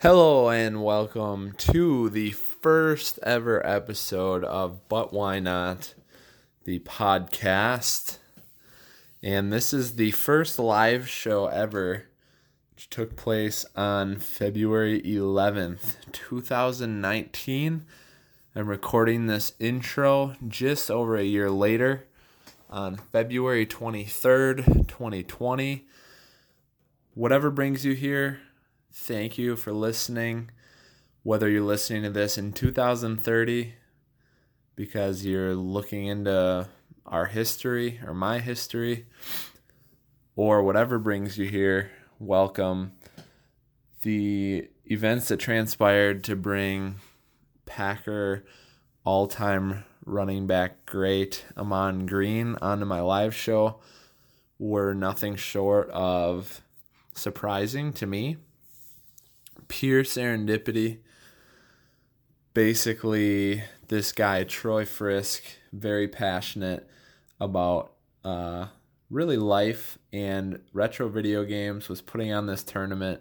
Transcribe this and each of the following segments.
Hello and welcome to the first ever episode of But Why Not, the podcast. And this is the first live show ever, which took place on February 11th, 2019. I'm recording this intro just over a year later on February 23rd, 2020. Whatever brings you here, thank you for listening, whether you're listening to this in 2030 because you're looking into our history or my history, or whatever brings you here, welcome. The events that transpired to bring Packer all-time running back great Amon Green onto my live show were nothing short of surprising to me. Pure serendipity. Basically, this guy, Troy Frisk, very passionate about really life and retro video games, was putting on this tournament.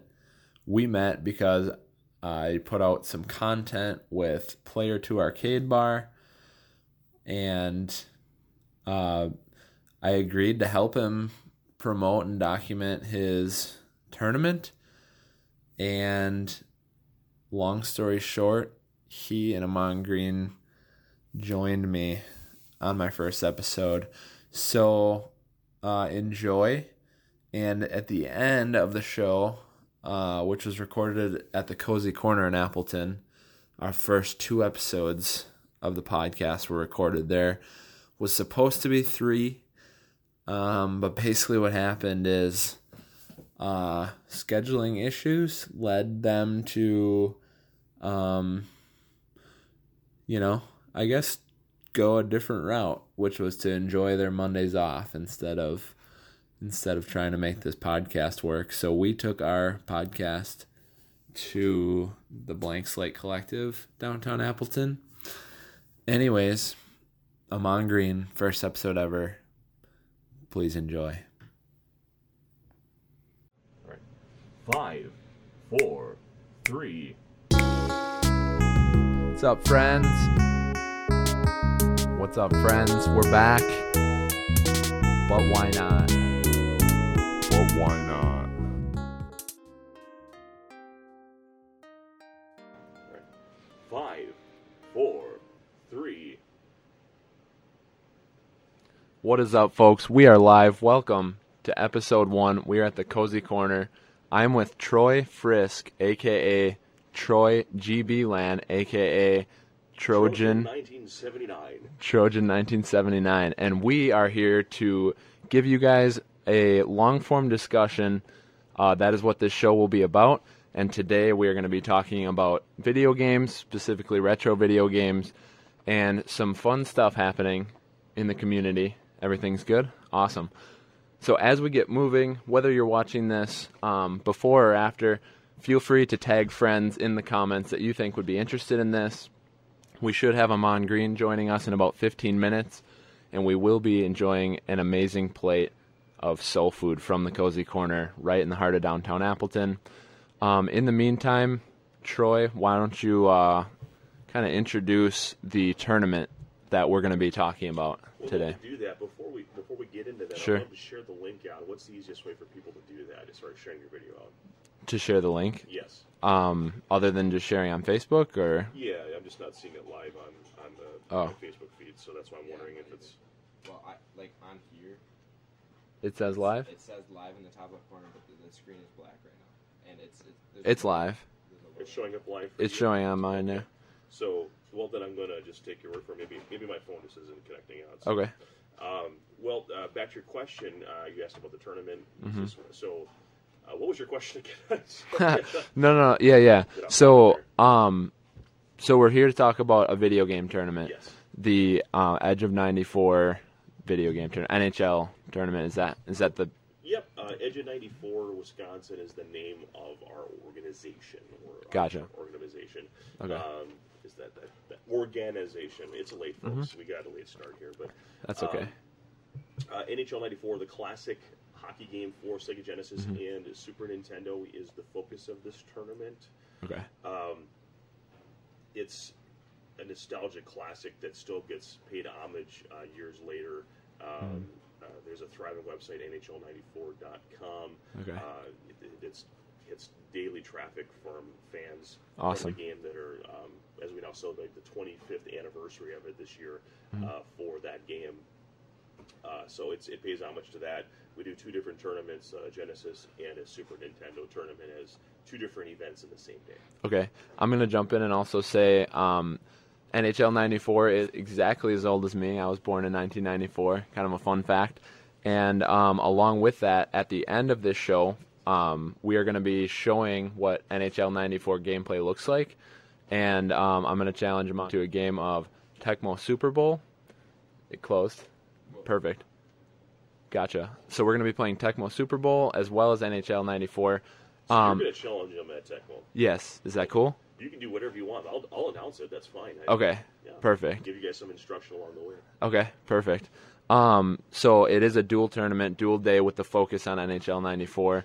We met because I put out some content with Player 2 Arcade Bar, and I agreed to help him promote and document his tournament. And long story short, he and Amon Green joined me on my first episode. So enjoy. And at the end of the show, which was recorded at the Cozy Corner in Appleton, our first two episodes of the podcast were recorded there. Was supposed to be three, but basically what happened is scheduling issues led them to, I guess go a different route, which was to enjoy their Mondays off instead of trying to make this podcast work. So we took our podcast to the Blank Slate Collective, downtown Appleton. Anyways, Amon Green, first episode ever. Please enjoy. 5, 4, 3. What's up, friends? What's up, friends? We're back. But why not? But why not? 5, 4, 3. What is up, folks? We are live. Welcome to episode 1. We are at the Cozy Corner. I'm with Troy Frisk, a.k.a. Troy GB Land, a.k.a. Trojan 1979. And we are here to give you guys a long-form discussion. That is what this show will be about. And today we are going to be talking about video games, specifically retro video games, and some fun stuff happening in the community. Everything's good? Awesome. So as we get moving, whether you're watching this before or after, feel free to tag friends in the comments that you think would be interested in this. We should have Amon Green joining us in about 15 minutes, and we will be enjoying an amazing plate of soul food from the Cozy Corner right in the heart of downtown Appleton. In the meantime, Troy, why don't you kind of introduce the tournament that we're going to be talking about today? Do that before we get into that. Sure. I want to share the link out. What's the easiest way for people to do that? To start sharing your video out. To share the link? Yes. Other than just sharing on Facebook, or? Yeah, I'm just not seeing it live on the Facebook feed, so that's why I'm wondering if it's. Well, on here. It says live. It says live in the top left corner, but the screen is black right now, and it's live. It's showing up live. It's showing on mine now. So. Well, then I'm going to just take your word for it. Maybe my phone just isn't connecting out. So. Okay. Back to your question. You asked about the tournament. Mm-hmm. So, what was your question again? No. Yeah. So, we're here to talk about a video game tournament. Yes. The Edge of 94 video game tournament, NHL tournament. Is that the... Yep. Edge of 94 Wisconsin is the name of our organization. Gotcha. Organization. Okay. Is that organization. It's late, folks. Mm-hmm. We got a late start here, but that's okay. NHL 94, the classic hockey game for Sega Genesis and Super Nintendo, is the focus of this tournament. Okay. It's a nostalgic classic that still gets paid homage years later. There's a thriving website, nhl94.com. Okay. It's daily traffic from fans from the game that are, as we now celebrate the 25th anniversary of it this year for that game. So it pays homage to that. We do two different tournaments, Genesis and a Super Nintendo tournament, as two different events in the same day. Okay. I'm going to jump in and also say NHL 94 is exactly as old as me. I was born in 1994, kind of a fun fact. And along with that, at the end of this show, we are going to be showing what NHL 94 gameplay looks like. And I'm going to challenge him to a game of Tecmo Super Bowl. It closed. Perfect. Gotcha. So we're going to be playing Tecmo Super Bowl as well as NHL 94. So you're going to challenge him at Tecmo. Yes. Is that cool? You can do whatever you want. I'll announce it. That's fine. Okay. Yeah. Perfect. Give you guys some instruction along the way. Okay. Perfect. So it is a dual tournament, dual day with the focus on NHL 94.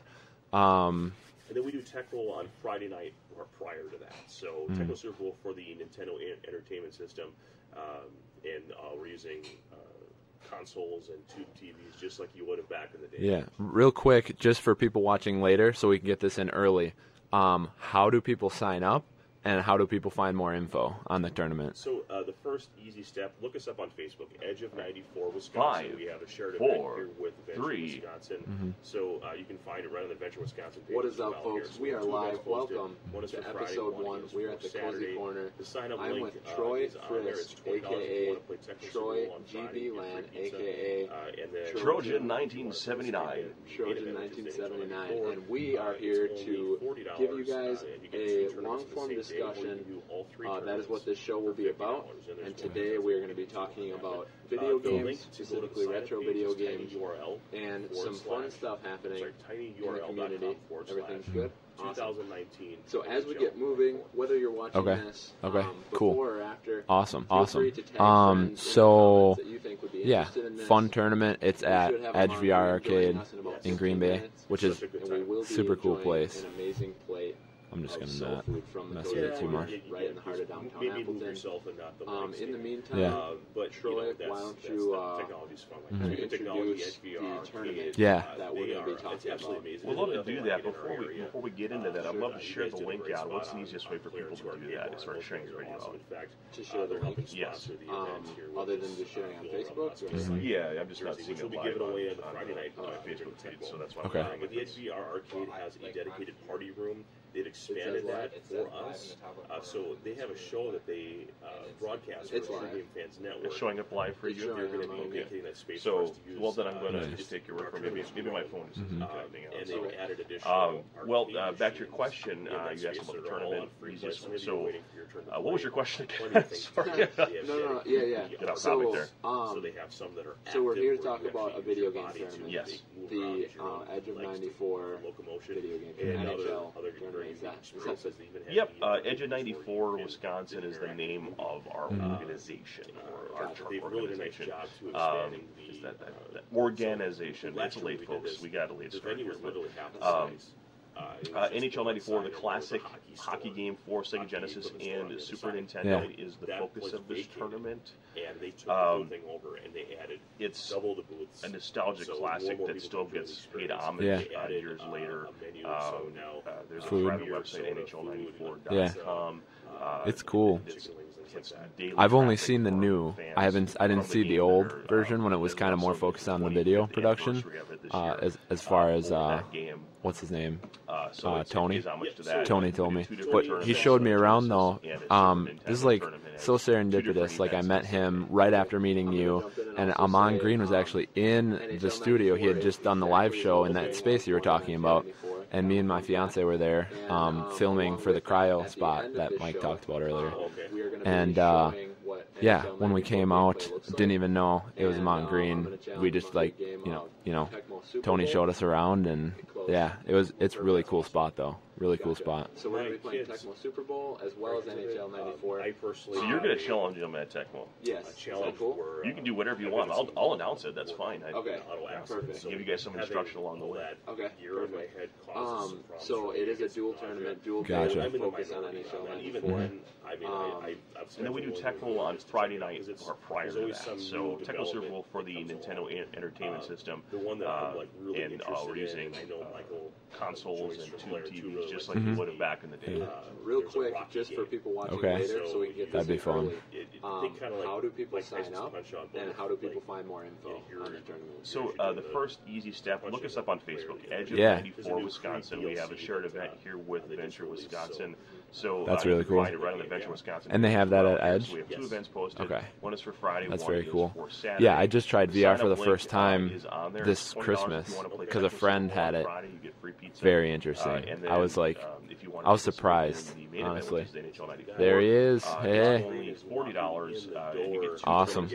And then we do Tech Roll on Friday night or prior to that. So Tecmo Super Bowl for the Nintendo Entertainment System. And we're using... consoles and tube TVs just like you would have back in the day. Yeah. Real quick, just for people watching later so we can get this in early, how do people sign up and how do people find more info on the tournament? So the first easy step, look us up on Facebook, Edge of 94 Wisconsin. We have a shared event here with Adventure Wisconsin. So you can find it right on the Adventure Wisconsin page. What is up, folks? We are live. Welcome to episode one. We're at the Cozy Corner. The sign-up link I'm with Troy Frisk, a.k.a. Troy GB Land, a.k.a. Trojan 1979. Trojan 1979. And we are here to give you guys a long-form discussion. That is what this show will be about, and today we are going to be talking about video games, specifically retro video games, and some fun stuff happening in the community. Everything's good? Awesome. So as we get moving, whether you're watching this before or after, feel free to tag friends in the comments that you think would be interested in this. Fun tournament. It's at Edge VR Arcade in Green Bay, which is a super cool place. I'm just gonna not mess with it too much. Right in the heart of downtown Appleton. In the meantime, but Troy, why don't you introduce the tournament that we're gonna be talking about? We'd love to do that. Before we get into that, I'd love to share the link out. What's the easiest way for people to do that? Is start sharing the link out. To share the link? Yes. Other than just sharing on Facebook? Yeah, I'm just not seeing it live on my Facebook page, so that's why. Okay. But the HVR Arcade has a dedicated party room. They've expanded that for us, so they have a show that they broadcast for the Game Fans Network. It's showing up live for you. You're going to be locating that space for us to use. Well, then I'm going to just take your word for it. Maybe my phone is connecting out. And they've added additional. Well, back to your question. You asked about the tournament. So, what was your question again? Sorry. No. Yeah. Get off topic there. So they have some that are active. So we're here to talk about a video game tournament. Yes. The Edge of 94 video game tournament. NHL tournament. Yep, Edge of 94 Wisconsin is the name of our organization, or our organization. Organization. It's late, folks. We got a late start here. NHL 94, the classic hockey game for Sega Genesis and Super Nintendo, is the focus of this tournament. And they took the whole thing over and they added double the booths. It's a nostalgic classic that still gets paid homage years later. There's a private website, nhl94.com. It's cool. I've only seen the new. I didn't see the old version when it was kind of more focused on the video production. As far as what's his name, Tony. Tony told me, but he showed me around though. This is like so serendipitous. Like I met him right after meeting you, and Amon Green was actually in the studio. He had just done the live show in that space you were talking about. And me and my fiance were there filming for the cryo spot that Mike talked about earlier. And when we came out, didn't even know it was Mount Green. We just Tony showed us around, and it's a really cool spot though. Really cool spot. So we're going to be playing Tecmo Super Bowl as well as NHL 94. I personally, so you're going to challenge them at Tecmo? Yes. A challenge. Cool? For, you can do whatever you want. I'll announce it. That's fine. Okay. Perfect. So give you guys some instruction along the way. Okay. So it is a dual tournament, dual focus on NHL 94. And then we do Tecmo on Friday night or prior to that. So Tecmo Super Bowl for the Nintendo Entertainment System. The one that I'm like really interested in. And we're using consoles and two TVs. Just like you would have back in the day. Real quick, just for people watching later, so we can get this early. How do people sign up, and how do people find more info on the tournament? So the first easy step, look us up on Facebook, Edge of 94 Wisconsin. We have a shared event here with Adventure Wisconsin. So that's really cool. Right on Adventure Wisconsin. And they have that at Edge? We have two events posted. Okay. One is for Friday, one is for Saturday. That's very cool. Yeah, I just tried VR for the first time this Christmas because a friend had it. Very interesting. I was like, I was surprised, honestly. There he is. Hey. Awesome.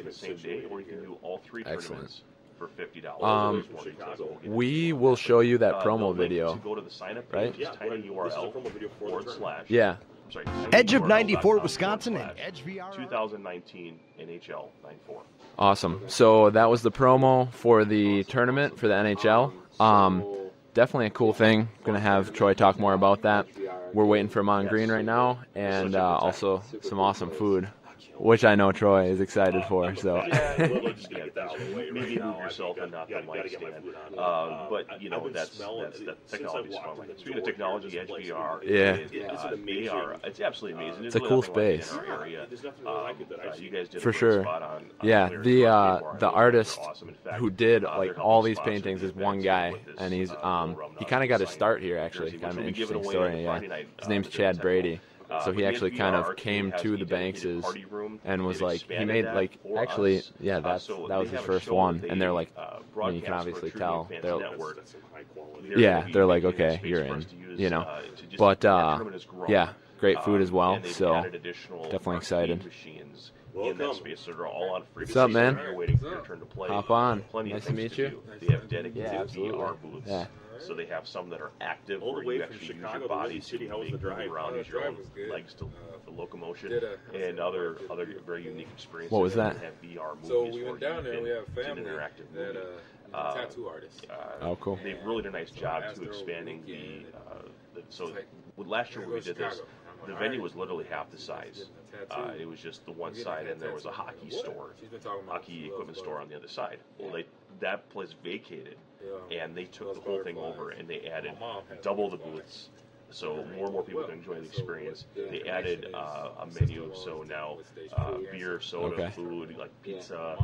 Excellent. For $50. We will show you that promo video. Go to the sign up page, tinyurl.com/. Yeah. I'm sorry, Edge of 94 Wisconsin and Edge VR 2019 NHL 94. Awesome. So that was the promo for the tournament for the NHL. Definitely a cool thing. Gonna have Troy talk more about that. We're waiting for Mon Green right now, and also some awesome food, which I know Troy is excited for. So, maybe move yourself and not the mic stand. But you know, that's technology. Speaking of technology, Edge VR, it's absolutely amazing. It's a cool space. For sure. Yeah, the artist who did like all these paintings is one guy, and he's he kind of got his start here actually. Kind of an interesting story. Yeah, his name's Chad Brady. So he actually kind of came to the Bankses and was like, he made like, actually, yeah, that was his first one. And they're like, I mean, you can obviously tell. They're like, okay, you're in, you know. But yeah, great food as well. So definitely excited. In that space, so they're all on free. What's up, man? Hop on. Nice to meet you. They have dedicated VR booths. Yeah. So they have some that are active where you actually use your body to move around, use your own legs to for locomotion, and other very unique experiences. What was that? So we went down there. We have a family that tattoo artists. Oh, cool. They've really done a nice job to expanding the. So last year when we did this, the venue was literally half the size. It was just the one side, and there was a hockey store, hockey equipment store on the other side. Well, that place vacated, and they took the whole thing over, and they added double the booths, so more and more people can enjoy the experience. They added a menu, so now beer, soda, food, like pizza,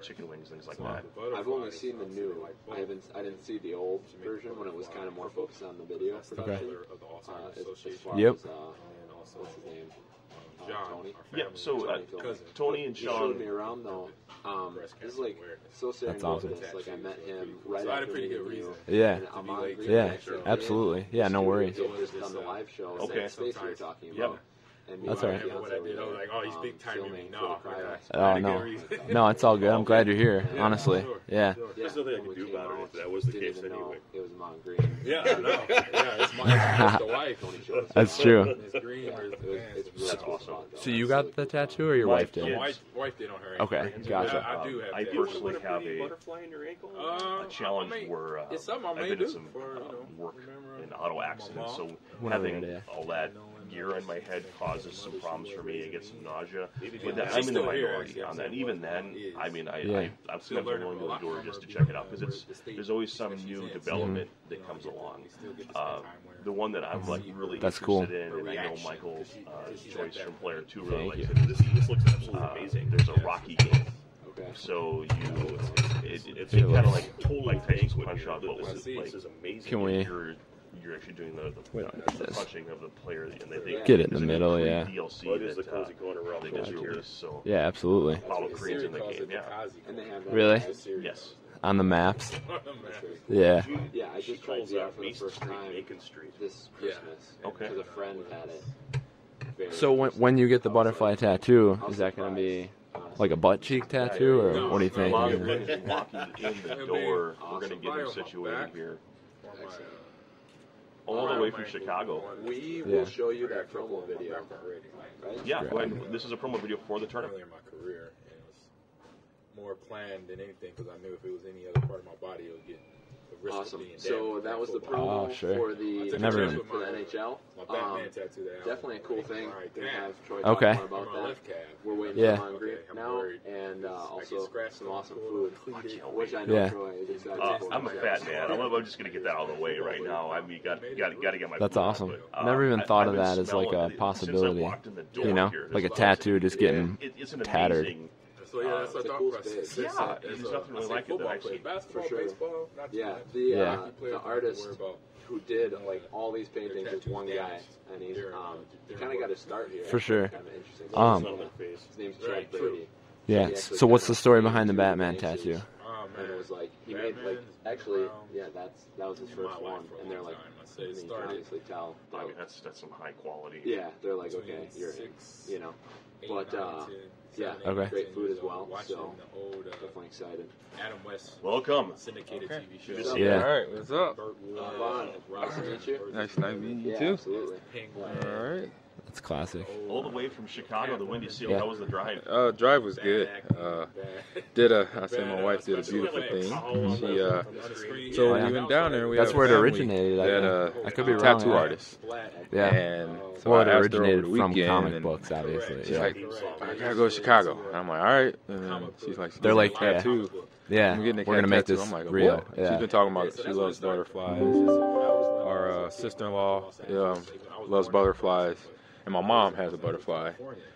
chicken wings, things like that. I've only seen the new. I didn't see the old version when it was kind of more focused on the video production. Yep. What's his name? Tony. Yeah, so Tony and Sean showed me around though. This is like so serious. That's awesome. Like I met him right after the interview. Yeah. Yeah. Absolutely. Yeah. No worries. On the live show. Okay. Space we were talking about. That's all right. Oh, no. No, it's all good. I'm glad you're here, honestly. Yeah. There's nothing I can do about it if that was the case anyway. It was Mon Green. Yeah, I know. Yeah, it's the wife. That's true. That's awesome. So you got the tattoo or your wife did? My wife did on her ankle. Okay, gotcha. I do have that. I personally have a challenge where I've been some work in auto accidents, so having all that gear in my head causes some problems for me. I get some nausea. But that, I'm in the minority on that. And even then, I mean, I'm sometimes willing to endure just to check it out because there's always some new development that comes along. The one that I'm like really interested in, and I know Michael's choice from Player 2 really likes it. This looks absolutely amazing. There's a Rocky game. So it's kind of like totally takes punch up, but with like you're actually doing the punching of the player, and they get it in the middle, yeah. DLC that, the Cozy Corner they just released, so yeah, absolutely. Follow Koreans in the game, yeah. Really? Yes. On the maps? Yeah. Yeah, I just tried VR for the first time this Christmas. Okay. Because a friend had it. So when you get the butterfly tattoo, is that going to be like a butt cheek tattoo, or what do you think? Walking in the door, we're going to get him situated here. all the way from Chicago. We will show you that promo video. Right? Yeah, and this is a promo video for the tournament. Earlier in my career, and it was more planned than anything because I knew if it was any other part of my body, it would get the risk of being dead. So that was the promo for the NHL. Definitely a cool thing. They have Troy talking about that. We're waiting for Mon Green now, and also some awesome food, which I know Troy is excited for. I'm a fat man. I'm just going to get that out of the way right now. I mean, got to get my. That's awesome. Never even thought of that as like a possibility. You know, like a tattoo just getting tattered. So yeah, that's a cool space. Yeah, there's nothing really like it that I see. Basketball, baseball, not too much. The artist who did like all these paintings is one guy, and he's kind of got his start here. For sure. His name's Chad Brady. Yeah. So what's the story behind the Batman tattoo? And it was like he made like actually that was his first one, and they're like you can obviously tell. I mean that's some high quality. Yeah, they're like okay, you're in, you know, but. Yeah, okay. Great food as well, so definitely excited. Adam West. Welcome. Syndicated TV show. What's up, all right, what's up? Nice to meet you. Nice meeting you, too. Absolutely. All right. That's classic. All the way from Chicago to Windy Seal. How was the drive? Drive was good. I say my wife did a beautiful thing. She, so we went down there. That's where it originated. I could be wrong. Tattoo artist. Yeah. And so it originated from comic books, obviously. She's like, I gotta go to Chicago. And I'm like, all right. And she's like, they're like, tattoo. Yeah. We're gonna make this real. She's been talking about it. She loves butterflies. Our sister-in-law loves butterflies. And my mom has a butterfly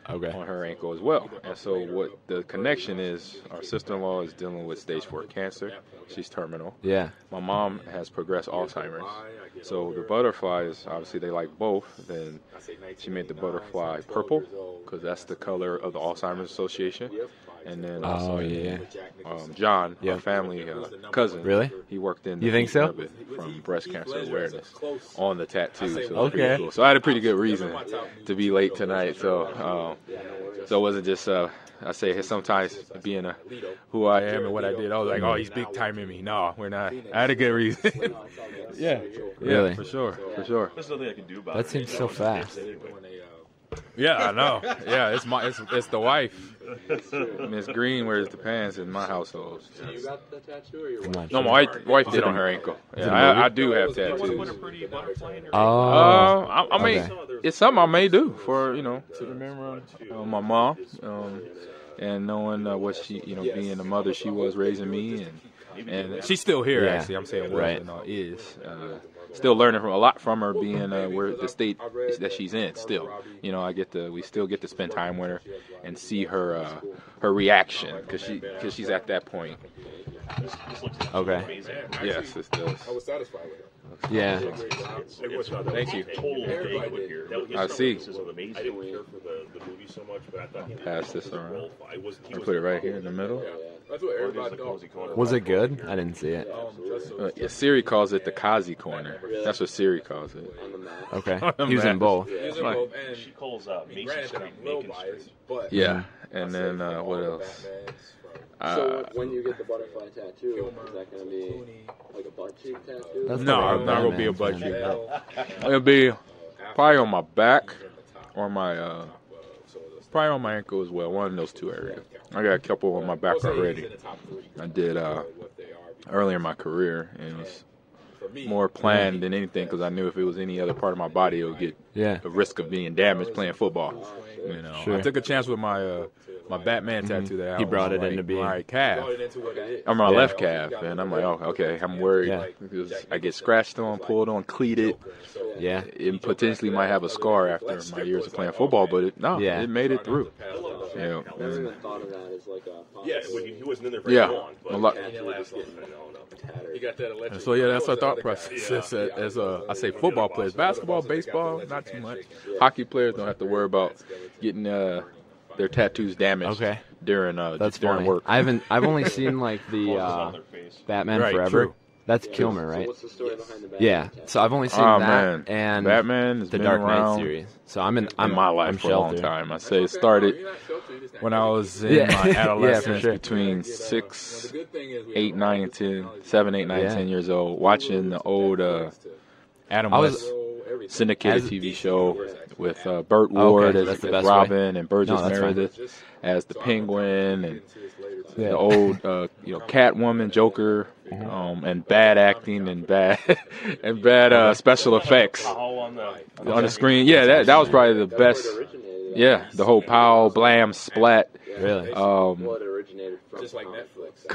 on her ankle as well. And so what the connection is, our sister-in-law is dealing with stage 4 cancer. She's terminal. Yeah. My mom has progressed Alzheimer's. So the butterflies, obviously they like both. Then she made the butterfly purple because that's the color of the Alzheimer's Association. And then also John, my family cousin. Really? He worked in the from breast cancer awareness on the tattoo. So cool. So I had a pretty good reason to be late tonight. So it wasn't just I say sometimes being who I am and what I did. I was like, oh, he's big time in me. No, we're not. I had a good reason. Really? For sure. There's nothing I can do about it. That seems so fast. Yeah, I know. Yeah, it's the wife. Miss Green wears the pants in my household. So you got the tattoo or your wife? No, my wife did on her ankle. Yeah, I do have tattoos. I mean, it's something I may do for, you know, to remember my mom and knowing what she, you know, being the mother she was raising me and she's still here actually. I'm saying is. Still learning from a lot from her, being where the state that she's in. Still, you know, we still get to spend time with her and see her her reaction because she's at that point. Okay. Yes, it does. I was satisfied with her. Yeah. Thank you. I see. I didn't care for the movie so much, but I thought he pass this around. I put it right here in the middle. Was it good? I didn't see it. Siri calls it the Cozy Corner. That's what Siri calls it. Okay. Using both. She calls Mason Street Macon Street. Yeah. And then what else? So when you get the butterfly tattoo, is that going to be like a butt cheek tattoo? No, it's not going to be a butt cheek. It'll be probably on my back or my probably on my ankle as well. One of those two areas. I got a couple on my back already. I did earlier in my career, and it was more planned than anything because I knew if it was any other part of my body, it would get the risk of being damaged playing football. You know, I took a chance with my my Batman tattoo that he brought it into being. My calf, or my left calf, and I'm like, oh, okay, I'm worried because I get scratched on, pulled on, cleated, and potentially might have a scar after my years of playing football. But it made it through. Yeah, he wasn't in there very long. A lot. And so that's our thought process. As I say, football players, basketball, baseball, not too much. Hockey players don't have to worry about getting their tattoos damaged during during work. I've only seen like the Batman Forever. True. That's Kilmer, right? So what's the story behind the Batman? Yeah. So I've only seen that and Batman the Dark Knight series. So I'm in my life for a long time. I say it started when I was in my adolescence between 6, 8, 9, and 10, 7, 8, 9, 10 years old, watching the old Adam West syndicated TV show with Burt Ward as Robin and Burgess Meredith as the Penguin and the old Catwoman, Joker, and bad acting and bad special effects on the screen. Yeah, that was probably the best. Yeah, the whole pow, blam, splat. Really? Just like Netflix.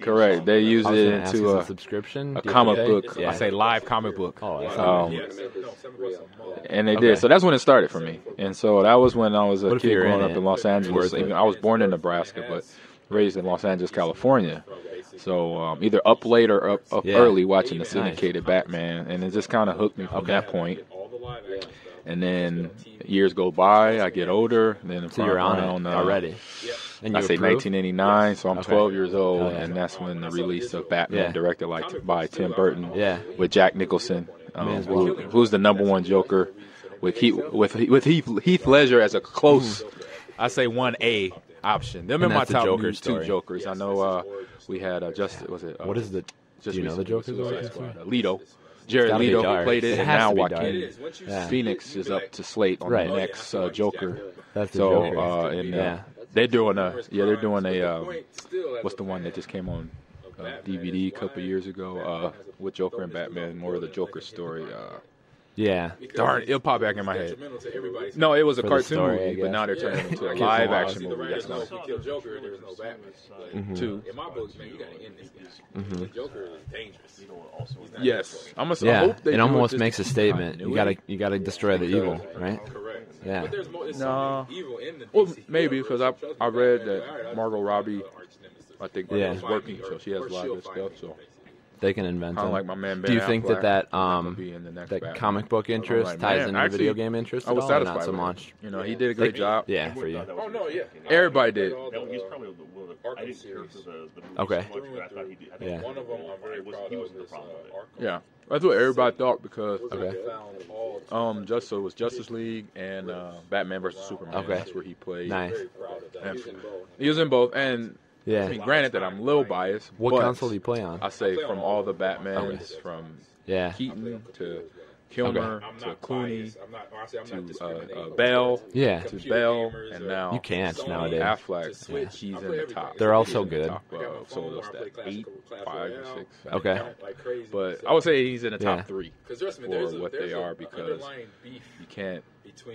Correct. They use it into a subscription, a comic book. Yeah. I say live comic book. Oh, and they did. So that's when it started for me. And so that was when I was a kid growing up in Los Angeles. I was born in Nebraska, but raised in Los Angeles, California. So either up late or up early watching the syndicated Batman. And it just kind of hooked me from that point. And then years go by, I get older. Then so you're on it already. And I say 1989, yes. So I'm 12 years old, and that's when the release of Batman, directed by Tim Burton, with Jack Nicholson, who's the number one Joker, with Heath Ledger as a close, I say 1A option. Them and my top Joker two Jokers. I know we had just was it? What is the? Just do you know the Joker's Leto. Jared Leto, who played it, and now Joaquin Phoenix is up to slate on the next Joker. That's the Joker. They're doing a what's the one that just came on DVD a couple years ago with Joker and Batman, more of the Joker story. Darn, it'll pop back in my head. No, it was a cartoon movie, but now they're turning it into a live action movie. That's not. Two. In my books, man, you gotta end this guy. The Joker is dangerous. Yes, it almost makes a statement. You gotta destroy the evil, right? Correct. Yeah. No. Well, maybe because I read that Margot Robbie, I think, is working, so she has a lot of stuff. So. They can invent them. Like my man Ben. Do you think that comic book interest ties into video game interest at all? Not so much. You know, he did a great job. Yeah, for you. Oh no, yeah. Everybody did. He's probably one of the Arkham series. Okay. Yeah. One of them I'm very proud of. He wasn't the problem. Yeah, that's what everybody thought because it was Justice League and Batman versus Superman. Okay. That's where he played. Nice. He was in both and. Yeah. I mean, granted that I'm a little biased. What console do you play on? I say from all the Batmans, from Keaton to Kilmer to Clooney to Bell to Bell, and now you can't nowadays. Affleck, he's in the top. They're all so good. So that's 8, 5, 6. Okay. But I would say he's in the top 3 for what they are because you can't.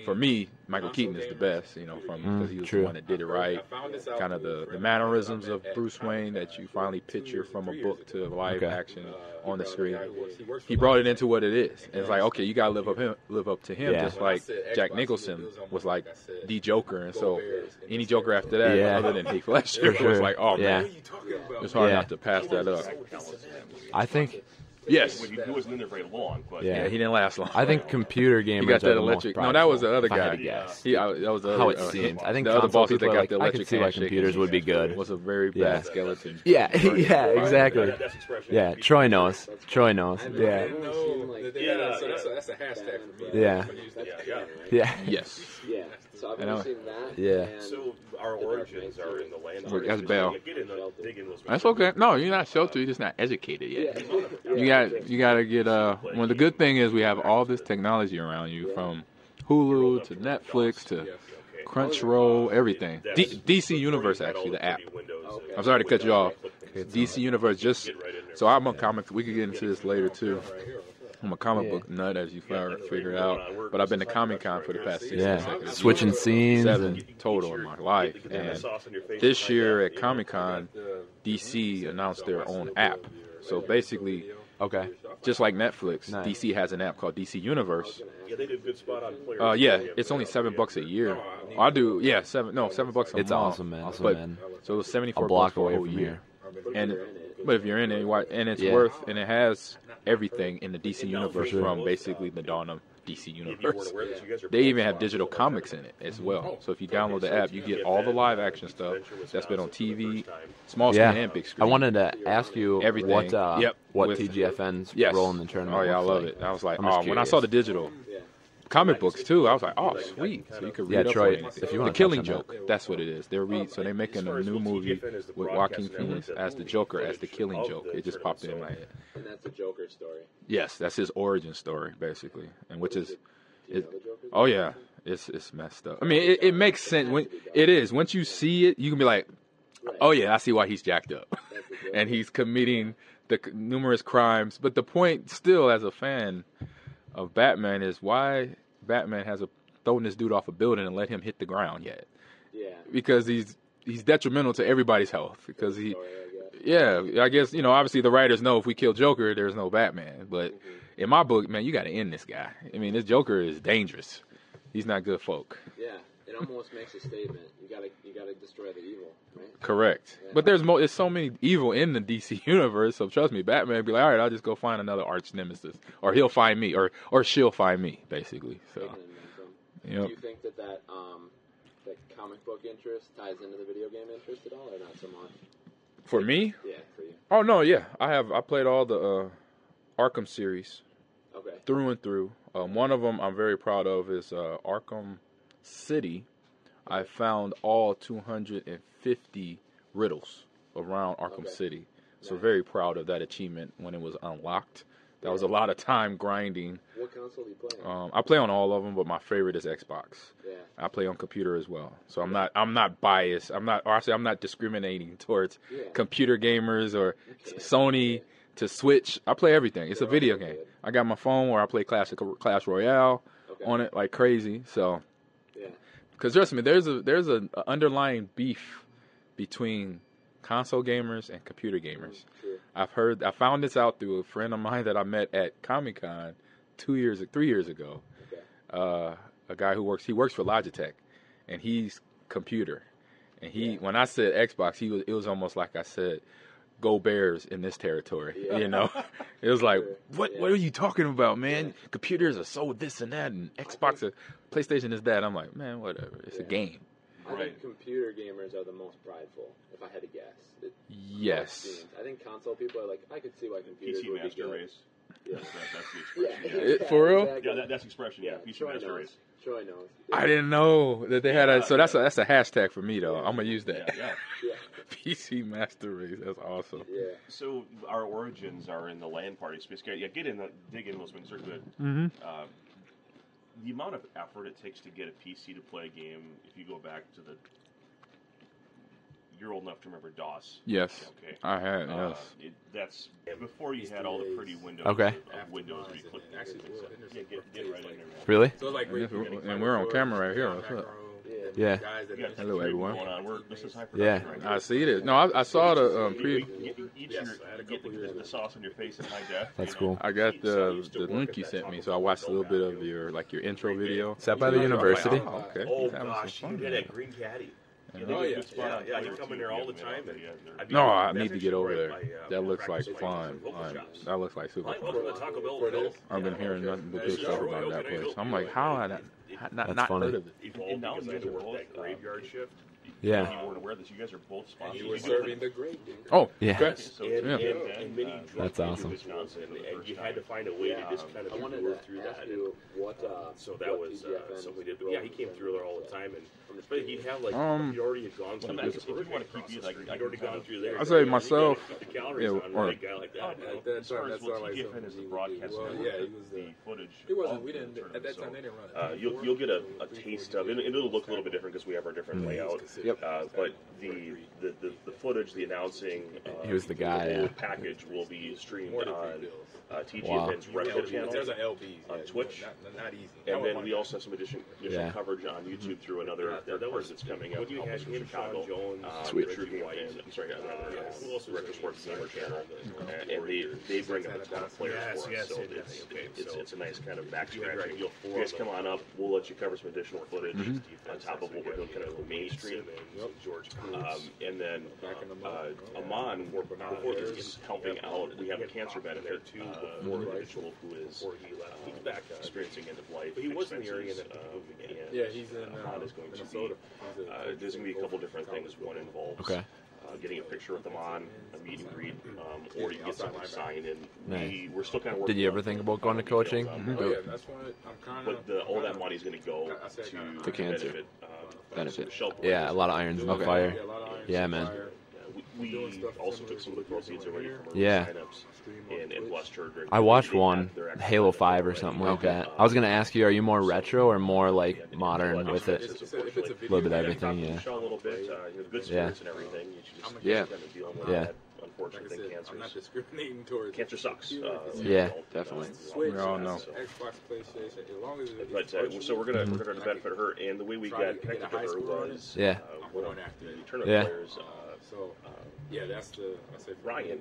For me, Michael Keaton is the best, because he was the one that did it right. Kind of the mannerisms of Bruce Wayne that you finally picture from a book to live action on the screen. He brought it into what it is. And it's like, okay, you got to live up to him, just like Jack Nicholson was like the Joker. And so any Joker after that, other than Heath Ledger, was like, oh, man, it's hard not to pass that up. I think... Yes. He wasn't in there very long. But he didn't last long. I think computer gamers. He got that electric. No, that was the other guy. That was the other. How it seemed. I think the other bosses that got the electric. I can see why computers would be good. Was a very bad skeleton. Exactly. Yeah, Troy knows. Yeah. So that's a hashtag for me. Yeah. Yes. Yeah. So I've been seeing that. Yeah. So our origins are in the land. Look, that's Bell. That's okay. No, you're not sheltered. You're just not educated yet. You gotta get. Well, the good thing is we have all this technology around you, from Hulu to Netflix to Crunchyroll, everything. DC Universe, actually, the app. I'm sorry to cut you off. DC Universe just. So I'm a comic. We could get into this later too. I'm a comic book nut, as you figured out. But I've been to Comic Con for the past 16 seconds. Switching scenes. 7 total in my life. And this year at Comic Con, DC announced their own app. So basically, just like Netflix, DC has an app called DC Universe. Yeah, they did good spot on Player 2. It's only $7 a year. I do, $7 a month. It's awesome, man. So it was $74 a block away from here. But if you're in it, and it's worth, and it has everything in the DC Universe from basically the dawn of DC Universe. They even have digital comics in it as well. So if you download the app, you get all the live action stuff that's been on TV, small screen and big screen. I wanted to ask you everything. What TGFN's role in the tournament was. I love it. I was like, when I saw the digital, comic books too. I was like, oh, sweet. So you could read up Troy, on if you want The Killing Joke. That's what it is. They're so they're making a new movie with Joaquin Phoenix as the Joker, as The Killing Joke. It just popped in my head. And that's the Joker story. Yes, that's his origin story basically, and which is, oh yeah, it's messed up. I mean, it makes sense when it is. Once you see it, you can be like, oh yeah, I see why he's jacked up, and he's committing the numerous crimes. But the point still, as a fan of Batman, is why Batman has a thrown this dude off a building and let him hit the ground yet. Yeah. Because he's detrimental to everybody's health. Because he, I guess, you know, obviously the writers know if we kill Joker, there's no Batman. But in my book, man, you got to end this guy. I mean, this Joker is dangerous. He's not good folk. Yeah. It almost makes a statement. You gotta destroy the evil, right? Correct. Yeah. But there's so many evil in the DC universe. So trust me, Batman be like, all right, I'll just go find another arch nemesis, or he'll find me, or she'll find me, basically. So, do you think that comic book interest ties into the video game interest at all, or not so much? For me? Yeah, for you. Oh no, yeah, I played all the Arkham series, through and through. One of them I'm very proud of is Arkham City. I found all 250 riddles around Arkham City. So very proud of that achievement when it was unlocked. That was a lot of time grinding. What console do you play on? I play on all of them, but my favorite is Xbox. Yeah. I play on computer as well. So I'm not biased. I'm not discriminating towards computer gamers or Sony to Switch. I play everything. It's a video game. Good. I got my phone where I play Clash Royale on it like crazy. So because trust me, there's a underlying beef between console gamers and computer gamers. Sure. I found this out through a friend of mine that I met at Comic Con 3 years ago. Okay. A guy who works for Logitech, and he's computer. And when I said Xbox, it was almost like I said, "Go Bears" in this territory. Yeah. You know, it was like, what are you talking about, man? Yeah. Computers are so this and that, and Xbox or PlayStation is that. I'm like, man, whatever. It's a game. I think computer gamers are the most prideful, if I had to guess. Yes. I think console people are like, I could see why computers PC would Master be good. Race. Yeah. That's the expression. For real? Exactly. Yeah, that's the expression. Yeah, PC Troy Master knows. Race. Troy knows. Yeah. I didn't know that they had so that's a hashtag for me, though. Yeah. I'm going to use that. Yeah. PC Master Race. That's awesome. Yeah. So our origins are in the LAN party space. Yeah, dig in those things are good. Mm-hmm. The amount of effort it takes to get a PC to play a game, if you go back to you're old enough to remember DOS. Yes. Okay. I had, yes. That's before you had all the pretty windows. Okay. Of Windows where you click and exit. Get right in there. Really? So like and we're on camera right here. What's up? Yeah. Hello, everyone. This is high production right now. I see this. No, I saw the preview. Get the sauce on your face at my death. That's cool. I got the link you sent me, so I watched a little bit of your intro video. Is that by the university? Okay. Oh, gosh. You did at Green Caddy. I can come in there all the time. I need to get over there. That looks like fun. That looks like super fun. I've been hearing nothing but good stuff about that place. I'm like, how not heard of it? Yeah. You weren't aware that you guys are both sponsors. You were serving the great. Oh, yeah. That's awesome. And you had to find a way to just kind of work through that. So that was something we did. But yeah, he came through there all the time. But he'd have like, you already had gone through this. If you want to keep you, like, I'd already gone through there. I say myself. Yeah, or a guy like that. That's why TGFN is the broadcaster. Yeah, he was the footage. It wasn't, we didn't, at that time they didn't run it. You'll get a taste of it. It'll look a little bit different because we have our different layout. Yep. But the footage, the announcing, he was the guy. The package will be streamed on TGFN's Reddit channel, on Twitch, not easy. And then we also have some additional coverage on YouTube through another third person that's coming out from Chicago. Sweet. I'm sorry, Retro Sports Gamer channel, and they bring up a ton of players for us, so it's a nice kind of backstory. You guys come on up, we'll let you cover some additional footage on top of what we're doing, kind of the mainstream. And then Amon, before he was helping out, we have a cancer benefit for an individual who is experiencing end of life. He was in the area that Amon is going to be. There's going to be a couple different things. One involves getting a picture with them on a meet and greet, or you can get something signed. And we're still kind of working. Did you ever think about going to coaching? But all that money is going to go to cancer benefit. Yeah, a lot of irons in the fire. Yeah, man. We also took some of the proceeds already from our signups and blessed her. I watched one, Halo 5 or something like that. I was going to ask you, are you more retro or more like modern with it? A little bit of everything, yeah. Yeah. Unfortunately, like cancer. I'm not discriminating towards cancer sucks. Yeah, definitely. We all know. But so we're gonna benefit her, and the way we got connected to her was one of the tournament players. That's the Ryan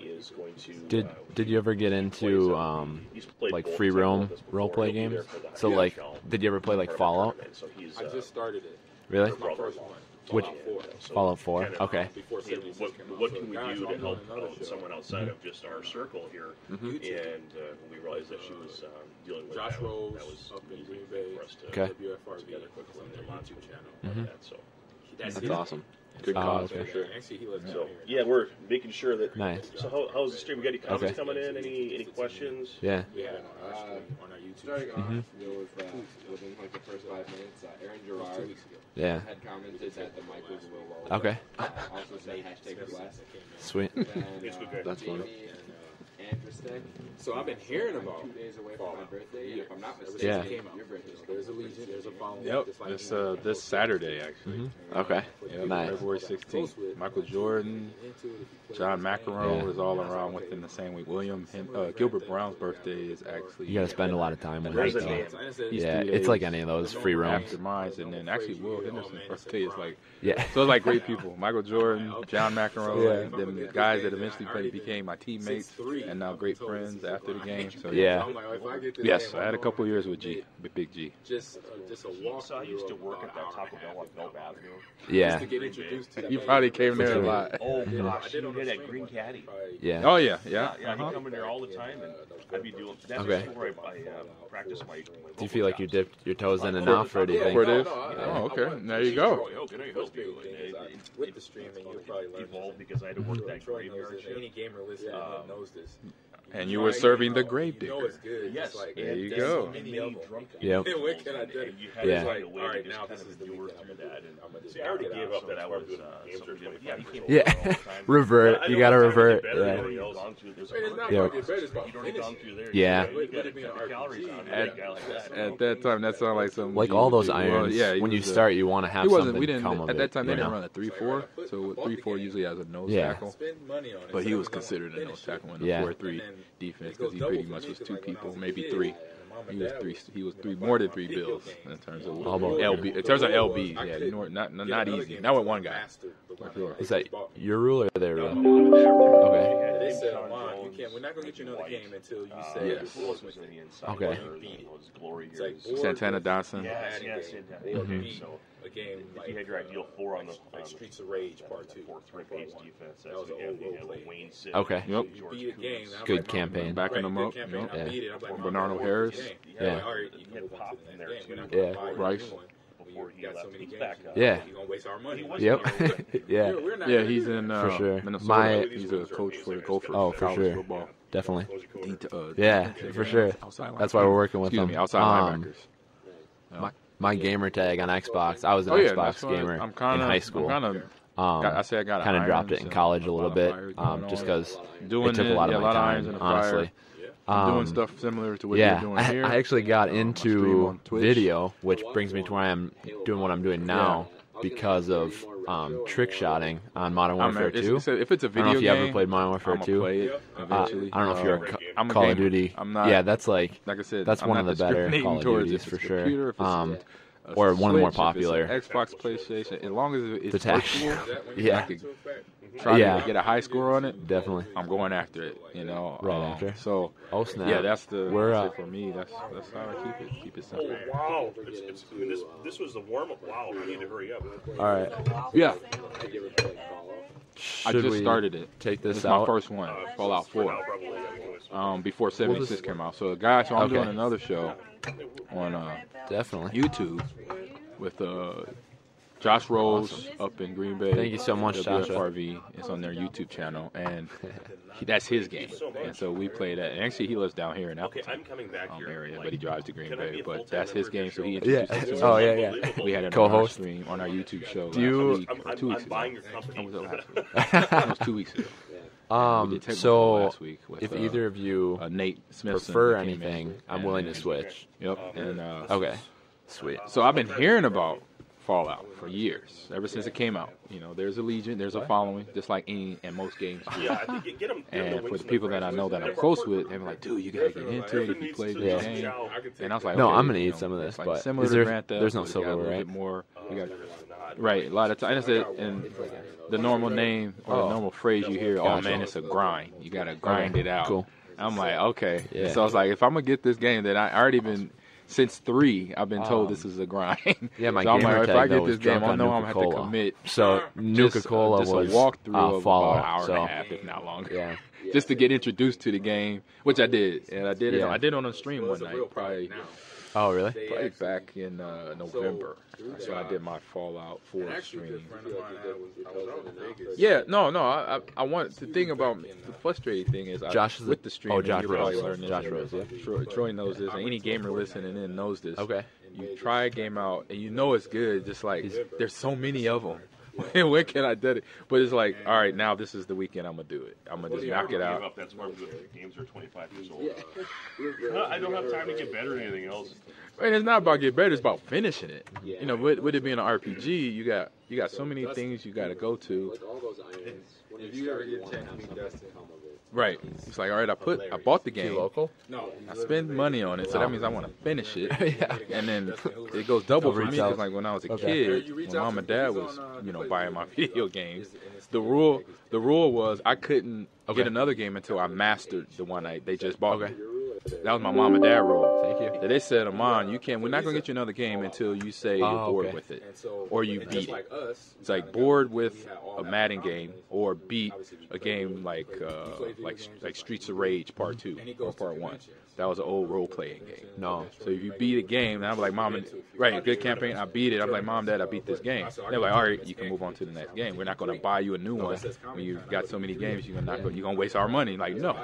is going to. Did you ever get into like free roam role play games? So like, did you ever play like Fallout? I just started it. Really? Which Fallout 4? Okay. What can we do to help someone outside of just our circle here? Mm-hmm. And we realized that she was dealing with Josh Rose up in Green Bay for us to WFRV on their YouTube channel. That's awesome. Good cause for sure. So, yeah, we're making sure that. Nice. So how's the stream? We got any comments coming in? Any questions? Yeah. We had on our YouTube. Starting off, there was within like the first 5 minutes, Aaron Gerard had commented that the mic was a little low. Okay. Also said hashtag blast. Sweet. That's funny. Interesting. So I've been hearing about 2 days away from my birthday. If I'm not mistaken, your birthday. There's a Legion. There's a following. Yep. This this Saturday actually. Mm-hmm. Okay. Yeah, nice. February 16th. Michael Jordan, John McEnroe is all around within the same week. Gilbert Brown's birthday is actually. You gotta spend a lot of time with it. Yeah, it's like any of those free roams. After mine, and then actually Will Henderson's birthday is like. Yeah. So it's like great people. Michael Jordan, John McEnroe, and then the guys that eventually became my teammates. And now great friends after the game. So I had a couple years with G, with Big G. Just a walk. I used to work at that Taco Bell on Nob Avenue. Yeah. You probably came there a lot. Oh gosh, I did at Green Caddy. Yeah. Oh yeah, yeah. Yeah, I'd come in there all the time, and I'd be doing. That's where I practice my. Do you feel like you dipped your toes in enough, or do you think? Oh, okay. There you go. With the streaming, you probably evolved because I had to work that graveyard shift. Any gamer listening knows this. And you were serving the grave digger. Yes. There you go. Yep. I already gave up that I was doing. Yeah. Revert. You gotta revert. Yeah. At that time, that sounded like some. Like all those irons. Yeah. When you start, you want to have something come of it. At that time, they didn't run a 3-4, so 3-4 usually has a nose tackle. But he was considered a nose tackle in the 4-3. Defense because he pretty much was two people, maybe three. He was three more than three bills in terms of LB. In terms of LB, yeah, you know, not easy. Not with one guy. Is that your rule or their rule? Okay. They said, we're not gonna get you another game until you say yes. Okay. Santana Dawson. Yes. A game like you had your ideal four on the Streets of Rage Part 2, 4-3-page defense. That was an old role play. Okay. Yep. Good campaign. Backing them up. Yeah. Bernardo Harris. Yeah. Yeah. Rice. Yeah. Yep. Yeah. Yeah. He's in Minnesota. He's a coach for the Gophers. Oh, for sure. Football. Definitely. Yeah, for sure. That's why we're working with them. Outside linebackers. My gamer tag on Xbox. I was an Xbox gamer in high school. I kind of dropped it in college a little bit, just because it took a lot of my time, honestly. Doing stuff similar to what you're doing here. I actually got into video, which brings me to where I am doing what I'm doing now because of trick shotting on Modern Warfare 2. If it's a video game, I don't know if you ever played Modern Warfare 2. I don't know if you're a Call of Duty. That's like I said, that's one of the better Call of Duties for sure. Or one of the more popular. Xbox, PlayStation, as long as it's tactical, I could try to get a high score on it. Definitely, I'm going after it. You know, after. So, snap! Yeah, that's the. For me, that's how I keep it. Keep it simple. Oh wow! This was the warm up. Wow! I need to hurry up. All right. Yeah. Started it. Take this out. My first one, Fallout 4. Before 76 came out. So, guys, I'm doing another show on YouTube with Josh Rose up in Green Bay. Thank you so much, WFRV. Josh. It's on their YouTube channel, and that's his game. And so we play that. And actually, he lives down here in Appleton area, but he drives to Green Bay. But that's his game, so he introduced us to We had a co-host stream on our YouTube show last 2 weeks ago. So, if either of you prefer anything, I'm willing to switch. Yep. Okay. Sweet. So I've been hearing about Fallout for years, ever since it came out. You know, there's a legion, there's a following, just like any and most games. And for the people that I know that I'm close with, they're like, dude, you gotta get into it if you play this game. And I was like, no, I'm gonna eat some of this, but there's no silver, right? Right, a lot of times, and the normal name or the normal phrase you hear, oh man, it's a grind. You gotta grind it out. Cool. I'm like, okay. So I was like, if I'm gonna get this game, then I already been. Since 3, I've been told this is a grind. Yeah, my so gamer like, tag, if I get this game, I know I'm going to have to commit. So Nuka Cola was a walkthrough of about an hour and a half, if not longer, just to get introduced to the game, which I did. And I did it. I did it on a stream one night, probably. Oh, really? Probably back in November. So I did my Fallout 4 stream. Yeah, no. I want the thing about the frustrating thing is with the stream. Oh, Josh Rose. Josh Rose, yeah. Troy knows this, and any gamer listening in knows this. Okay. You try a game out, and you know it's good. Just like there's so many of them. When can I do it? But it's like, all right, now this is the weekend I'm going to do it. I'm going to just knock it out. That's why games are 25 years old. I don't have time to get better at anything else. And it's not about getting better. It's about finishing it. You know, with it being an RPG, you got so many things you got to go to. If you ever get a chance to meet Dustin, right. It's like, all right, I bought the game. Local? No. I spend money on it, so that means I want to finish it. And then it goes double for me because, like, when I was a kid, when mom and dad was, you know, buying my video games, the rule was I couldn't get another game until I mastered the one they just bought. Okay. That was my mom and dad rule. Thank you. That they said, Amon, you can't. We're not gonna get you another game until you say you're bored with it, or you beat it. It's like bored with a Madden game, or beat a game like Streets of Rage Part 2 or Part 1. That was an old role-playing game. No. So if you beat a game, and I'm like, Mom, good campaign. I beat it. I'm like, Mom, Dad, I beat this game. And they're like, all right, you can move on to the next game. We're not gonna buy you a new one when you've got so many games. You're gonna waste our money. Like, no,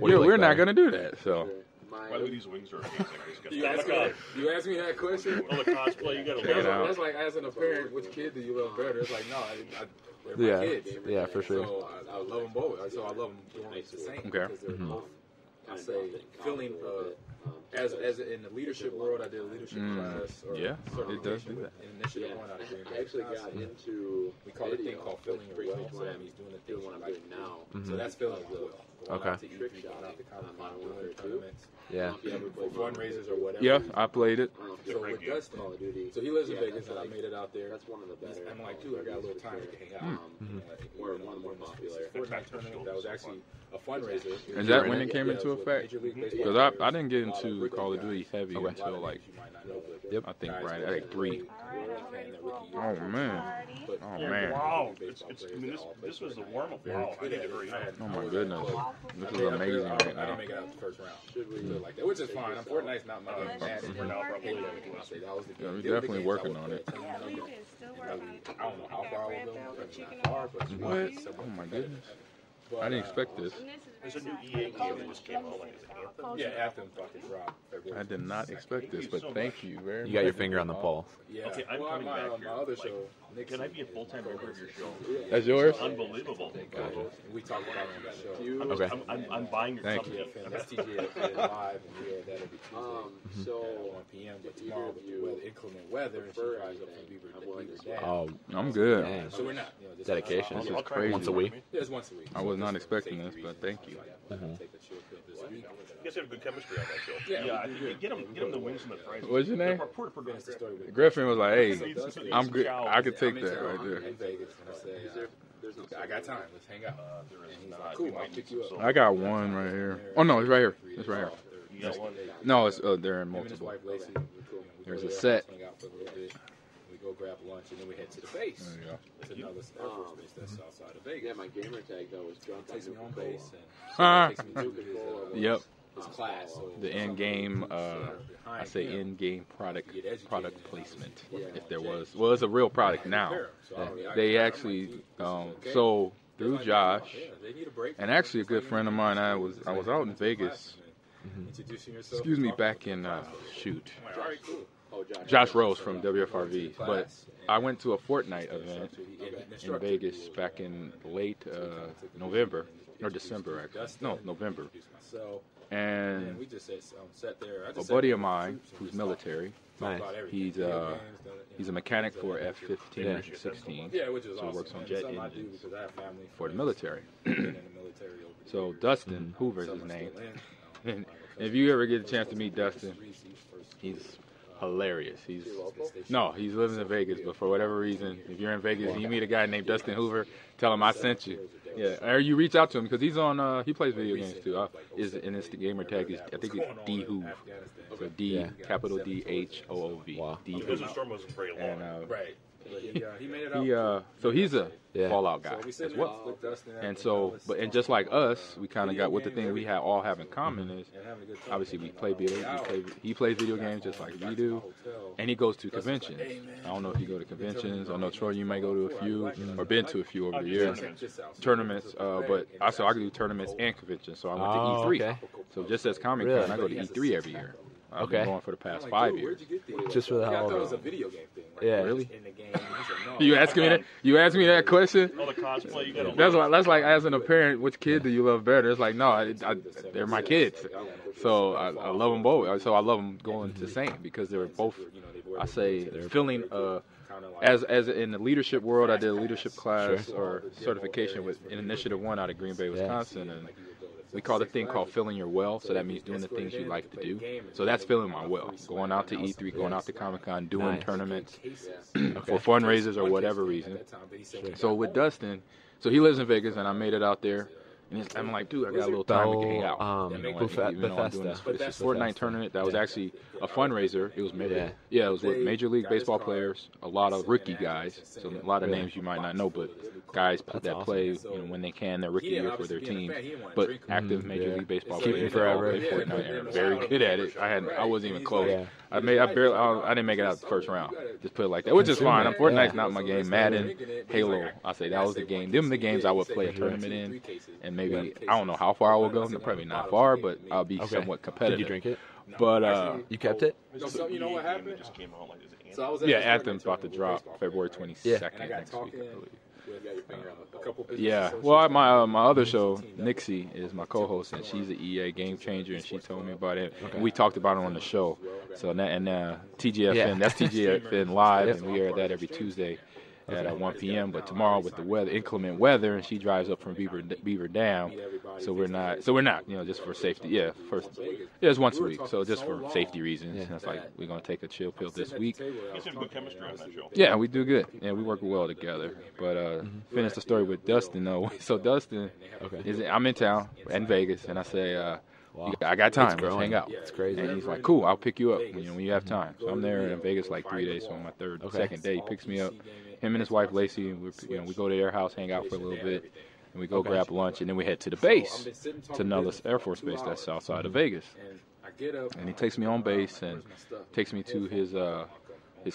we're not gonna do that. So. Why do these wings are amazing? You ask me that question? Well, the cosplay, you got to learn. That's like asking a parent, which kid do you love better? It's like, no, they're my kids. Yeah, for sure. So I love them both. So I love them doing the same. Okay. Because they're both, I say, feeling, as in the leadership world, I did a leadership class. Or it does do that. I actually got into, we call it a thing called feeling your well. So that means doing the thing I'm doing now. So that's feeling well. Okay. Yeah, I played it. So with Dustin, so he lives in Vegas, and I made it out there. That's one of the best. I'm like, dude, I got a little time to hang out. We're one of the more popular. That was actually a fundraiser. Is that when it came into effect? Because I didn't get into Call of Duty heavy until like, I think right like 3. Oh man. Oh man. Wow. This was the warm up. Wow. Oh my goodness. This is amazing right now. I didn't make it out the first round. Which is fine. Fortnite's not my we're definitely working on it. I don't know how far we'll go. What? Oh my goodness. I didn't expect this. There's a new EA game that just came out like Anthem. Yeah, Anthem fucking dropped. I did not expect this, but thank you very much. You got your finger on the pulse. Yeah. Okay, I'm coming back here. My other show. Can I be a full-time member of your show? That's yours? Unbelievable. Gotcha. We talked about it on that show. Okay. I'm buying your company. That's TGFN Live, and yeah, that'll be Tuesday at 1 p.m., but tomorrow with the inclement weather, and she rides up from Beaver's dad. Oh, I'm good. So we're not. Dedication. This is crazy. Once a week? Yeah, it's once a week. I was not expecting this, but thank you. You guys have good chemistry on that show. Yeah, I think get them the wings and the fries. What's your name? Griffin was like, hey, I'm good. I could take that right there. I got time. Let's hang out. Cool. I'll pick you up. I got one right here. Oh, no, it's right here. It's right here. No, it's they're in multiple. There's a set. Go grab lunch and then we head to the base. There you go. It's another Air Force Base that's outside of Vegas. Yeah, my gamer tag though was drunk. Takes me home base and so takes me to Nuka Cola. Yep. his class. The in-game, I say in-game product placement, if there was. Well, it's a real product now. They actually, so through Josh, and actually a good friend of mine, I was out in Vegas, excuse me, back in, Josh Rose from WFRV, but I went to a Fortnite event in Vegas back in late November, or December actually, no, November, and a buddy of mine who's military, he's a mechanic for F-15 and F-16, so he works on jet engines for the military, so Dustin Hoover is his name, and if you ever get a chance to meet Dustin, he's hilarious. He lives in Vegas, but for whatever reason, if you're in Vegas and you meet a guy named Dustin Hoover, tell him I sent you. Yeah, or you reach out to him because he's on. He plays video games too. And it's the gamer tag is, I think it's D Hoov. So D capital DHOOV. D Hoov. And so he's a Fallout guy as well. And so, but just like us, we kind of got what the thing we all have in common is. Obviously, we play he plays video games just like we do, and he goes to conventions. I don't know if you go to conventions. I know Troy, you might go to a few or been to a few over the years. Tournaments, but I do tournaments and conventions. So I went to E3. So just as Comic Con, I go to E3 every year. I've been going for the past 5 years. Just for the hell of it. I thought it was a video game thing. Yeah, really? You asking me that? You asking me that question? All the cosplay you got. That's like asking a parent, which kid do you love better? It's like, no, they're my kids. So I love them both. So I love them going to Saint because they were both, I say, feeling as in the leadership world. I did a leadership class or certification with in Initiative 1 out of Green Bay, Wisconsin, and we call the thing called filling your well, so that means doing the things you like to do. So that's filling my well. Going out to E3, going out to Comic-Con, doing tournaments for fundraisers or whatever reason. So with Dustin, so he lives in Vegas, and I made it out there. And I'm like, dude, I got a little time to hang out. Bethesda. This Fortnite tournament that was actually a fundraiser. It was it was with Major League Baseball players, a lot of rookie guys, so a lot of names you might not know, but guys that play when they can their rookie year for their team. But active Major League Baseball players forever. Fortnite, very good at it. I wasn't even close. Yeah. I didn't make it out the first round. Just put it like that, which is fine. Fortnite's not my game. Madden, Halo, I say that was the game. Them the games I would play a tournament in, and maybe I don't know how far I will go. Probably not far, but I'll be somewhat competitive. Did you drink it? But you kept it. So you know what happened? Anthem's about to drop February 22nd next week, I believe. Well, my other show, Nixie, is my co-host, and she's an EA game changer, and she told me about it. Okay. We talked about it on the show. So TGFN, that's TGFN Live, and we air that every Tuesday at 1 p.m. But tomorrow with the weather, inclement weather, and she drives up from Beaver Dam, so we're not, just for safety. It's once a week, so just for safety reasons. That's like we're gonna take a chill pill this week. Yeah, we do good, and we work well together. But finish the story with Dustin though. So Dustin, I'm in town in Vegas, and I say, I got time. Let's hang out. It's crazy. And he's like, cool, I'll pick you up when you have time. So I'm there in Vegas like 3 days. So on my second day, he picks me up. Him and his wife, Lacey, and we go to their house, hang out for a little bit, and we go grab lunch, and then we head to the base, to Nellis Air Force Base, that's south side of Vegas. And he takes me on base and takes me to his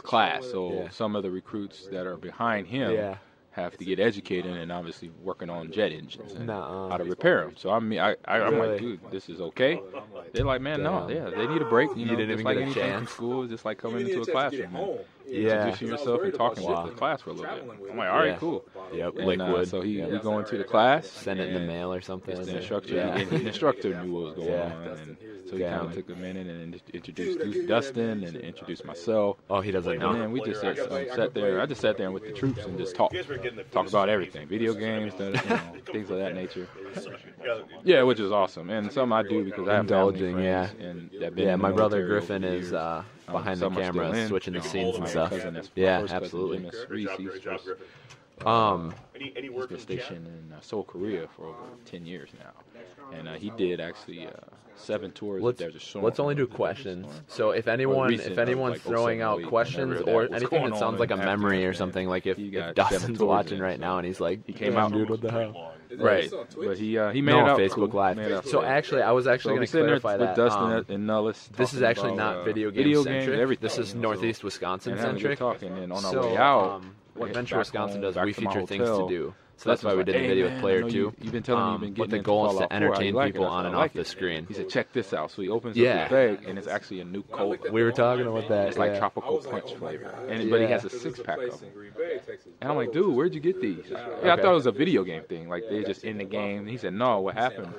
class. So some of the recruits that are behind him have to get educated and obviously working on jet engines and how to repair them. So I'm like, dude, this is okay. They're like, man, they need a break. You didn't even get a chance. From school, just like coming into a classroom. Introducing yourself and talking to the class for a little bit. I'm like, all right, cool. Yep, Liquid. So we go into the class. Send it in the mail or something. The instructor, the instructor knew what was going on. And so he kind of took a minute and introduced Dustin and introduced myself. Oh, he doesn't know. And then we just sat there. I just sat there with the troops and just talked about everything. Video games, things of that nature. Yeah, which is awesome. And something I do because I have indulging, my brother Griffin is... behind the camera, switching the scenes and stuff. Yeah, absolutely. He's been stationed in Seoul, Korea for over 10 years now. And he did actually 7 tours of Desert Storm. Let's only do questions. So if anyone, if anyone's like throwing out questions or anything that sounds like a memory or something, like if Dustin's watching right now and he's like, he came out, dude, what the hell? Right. But he made it on Facebook Live. So actually, I was actually going to clarify that. Dustin and Nellis, this is actually not video game centric. This is Northeast Wisconsin centric. And on our way out, what Adventure Wisconsin does, we feature things to do. So that's why we did the video with Player 2. But the goal is to entertain people on and off the screen. He said, check this out. So he opens up the bag, and it's actually a new cola. We were talking about that. It's like tropical punch flavor. But he has a six-pack of them. And I'm like, dude, where'd you get these? Yeah, I thought it was a video game thing. Like, they're just in the game. And he said, no, what happened?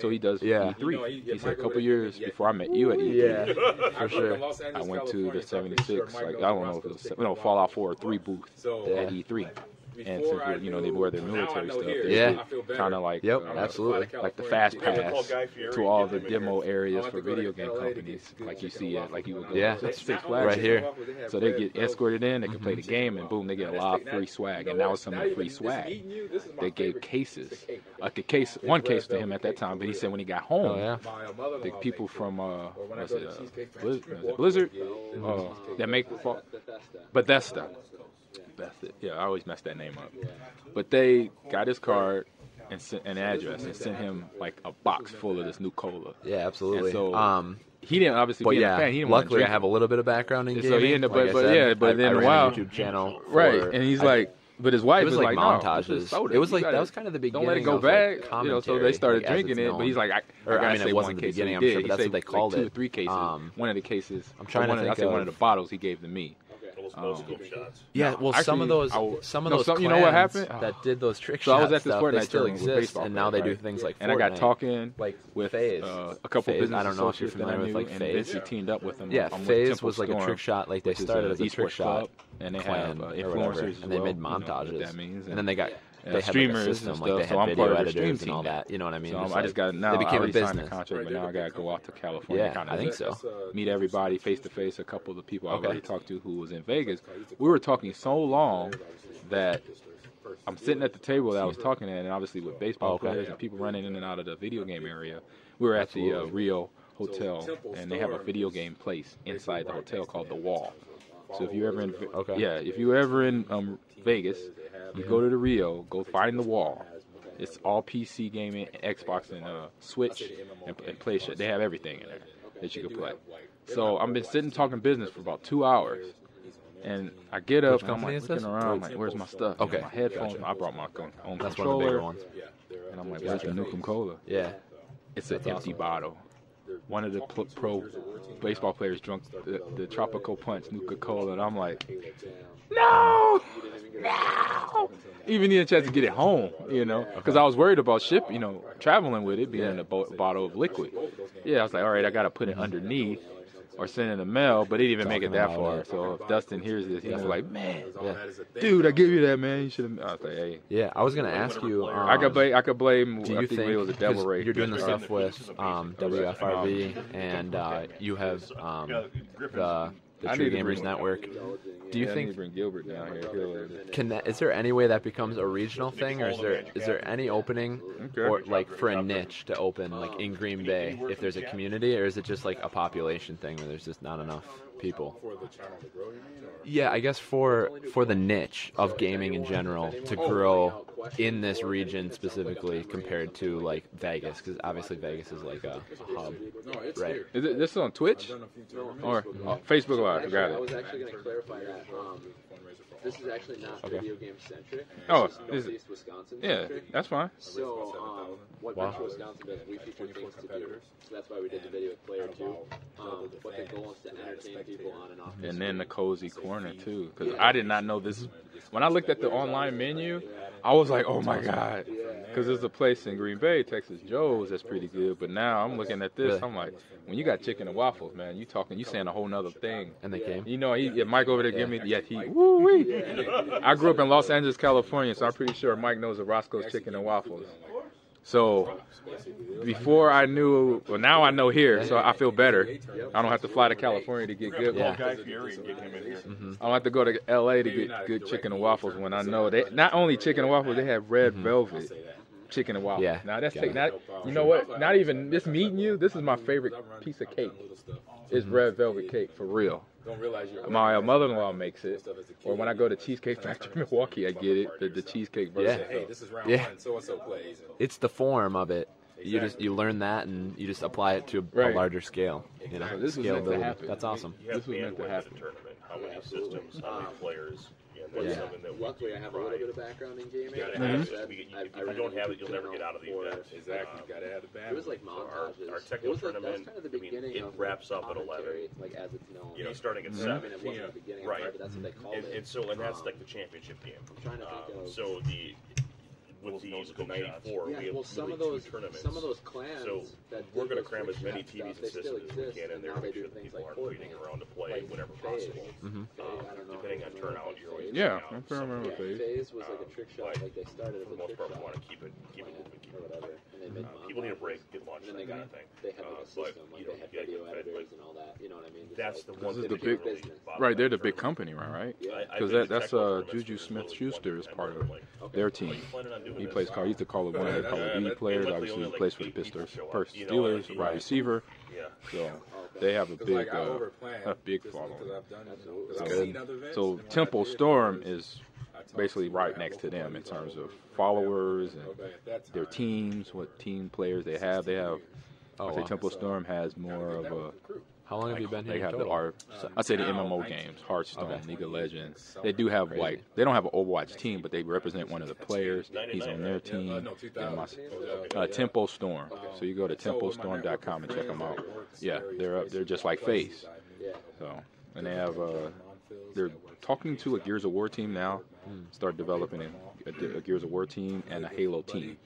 So he does E3. He said a couple years before I met you at E3. Yeah, for sure. I went to the 76, like, I don't know if it was Fallout 4 3 booth at E3. And since, they wear their military stuff, kind of like, absolutely, like the fast pass to all the demo areas for video game companies, like you see at, like you would go to Six Flags right here. So they get escorted in, they can play the game, and boom, they get a lot of free swag. And now some of the free swag, they gave cases, like one case to him at that time. But he said when he got home, the people from Blizzard that make Bethesda. Yeah, I always mess that name up. But they got his card and sent an address and sent him like a box full of this new cola. Yeah, absolutely. And so he didn't obviously be a fan. He didn't luckily want to I have a little bit of background in gaming. So he ended up, but then a YouTube channel, right? And he's like. But his wife was like montages. No, it was like that was kind of the beginning. Don't let it go back. Like, so they started drinking it. But he's like, I mean, it wasn't the beginning. I'm sure, but that's what they called it. 2 or 3 cases. One of the cases. I'm trying to think. I say one of the bottles he gave to me. Yeah, well, actually, some of those you know what happened? That did those trick shots. So I was at this Fortnite still exist, and now they do things like Fortnite. And I got talking like with FaZe, a couple FaZe, business I don't know if you're familiar with like FaZe. He teamed up with them. Yeah, FaZe was like a trick shot. Like they started as a trick shot, and they had influencers, and they made montages. And then they got streamers like system, and stuff. Like so I'm part of the stream team and all that. You know what I mean? So I just got now. They became a business. Contract, but now I gotta go out to California. Yeah, I think so. Meet everybody face to face. A couple of the people I already talked to who was in Vegas. We were talking so long that I'm sitting at the table that I was talking at, and obviously with baseball players and people running in and out of the video game area. We were at the Rio Hotel, and they have a video game place inside the hotel called The Wall. So if you're ever in Vegas, you go to the Rio, go find The Wall. It's all PC gaming, Xbox and Switch, and play shit. They have everything in there that you can play. So I've been sitting talking business for about 2 hours, and I get up and I'm like looking around, like where's my stuff? Okay, my headphones. I brought my own controller. That's one of the bigger ones. And I'm like, where's the Nuka Cola? Yeah, it's an empty bottle. One of the pro baseball players drunk the tropical punch Nuka Cola, and I'm like, no. Even didn't have to get it home, because I was worried about traveling with it being in a bottle of liquid. Yeah, I was like, all right, I gotta put it underneath or send in the mail, but it didn't even make it that far. So if Dustin hears this, he's like, man, dude, I give you that, man. You should have. I was like, hey. Yeah, I was gonna ask you. I could blame. Do you think it was a devil race? You're doing the stuff with WFRV, and you have the True Gamers Network. Do you think bring Gilbert down here? Is there any way that becomes a regional thing, or is there any opening or like for a niche to open like in Green Bay if there's a community, or is it just like a population thing where there's just not enough people? Yeah, I guess for the niche of gaming in general to grow in this region specifically compared to like Vegas, because obviously Vegas is like a hub, right? This is on Twitch or Facebook Live? Got it. I was actually going to clarify that. This is actually not video game centric. This is Northeast Wisconsin centric. That's fine. So what Metro Wisconsin does, we feature things to do. So that's why we did the video with Player 2. But the goal is to entertain people on and off. And then the Cozy Corner too, because I did not know this. When I looked at the online menu, I was like, oh my God, because there's a place in Green Bay, Texas Joe's, that's pretty good. But now I'm looking at this, I'm like, when you got chicken and waffles, man, you saying a whole nother thing. And they came. Mike over there gave me, woo-wee. I grew up in Los Angeles, California, so I'm pretty sure Mike knows of Roscoe's chicken and waffles. So before I knew, well, now I know here, so I feel better. I don't have to fly to California to get good ones. Mm-hmm. I don't have to go to LA to get good chicken and waffles when I know they not only chicken and waffles, they have red velvet chicken and waffles. Yeah. Now that's you know what? Not even just meeting you. This is my favorite piece of cake. It's red velvet cake for real. My mother-in-law makes it, or when I go to Cheesecake Factory in Milwaukee, I get it, the cheesecake version. Yeah, hey, this is round one, so-and-so plays. It's the form of it. Exactly. You learn that, and you just apply it to a larger scale. You know, so this was meant to happen. That's awesome. This was meant to happen. How many systems, how many players. Luckily, I have a little bit of background in gaming. If you don't have it, you'll never get out of the event. Exactly. You gotta have the background. It was like montages. Our Tecmo tournament, it wraps up at 11. Like as it's known. You know, starting at 7. Right. That's what they call it. And so, and that's like the championship game. I'm trying to think of. So the. With the 94, we have two tournaments. Some of those clans, so we're going to cram as many TVs and systems as we can in there, make sure that people aren't waiting around to play whenever possible. Depending on turnout, you're always I remember FaZe. FaZe was like a trick shot, like they started as a trick shot. For the most part, we want to keep it moving, keep it moving. People need a break, get lunch, that kind of thing. They had like a system, like they had video editors and all that, you know what I mean? That's the one thing that really bothers. Right, they're the big company, right? Because that's Juju Smith-Schuster is part of their team. He plays call. He used to call it one of the Call of Duty players. Obviously, he plays for the Steelers, wide receiver. So they have a big, big following. So Temple Storm is basically right next to them in terms of followers and their teams, what team players they have. I say Temple Storm has more of a. How long have you been here? They have I'd say the MMO games, Hearthstone, League of Legends. They do have they don't have an Overwatch team, but they represent one of the players. He's on their team. Tempo Storm. So you go to tempostorm.com and check them out. Yeah, they're up. They're just like FaZe. So, and they have they're talking to a Gears of War team now. Start developing a Gears of War team and a Halo team.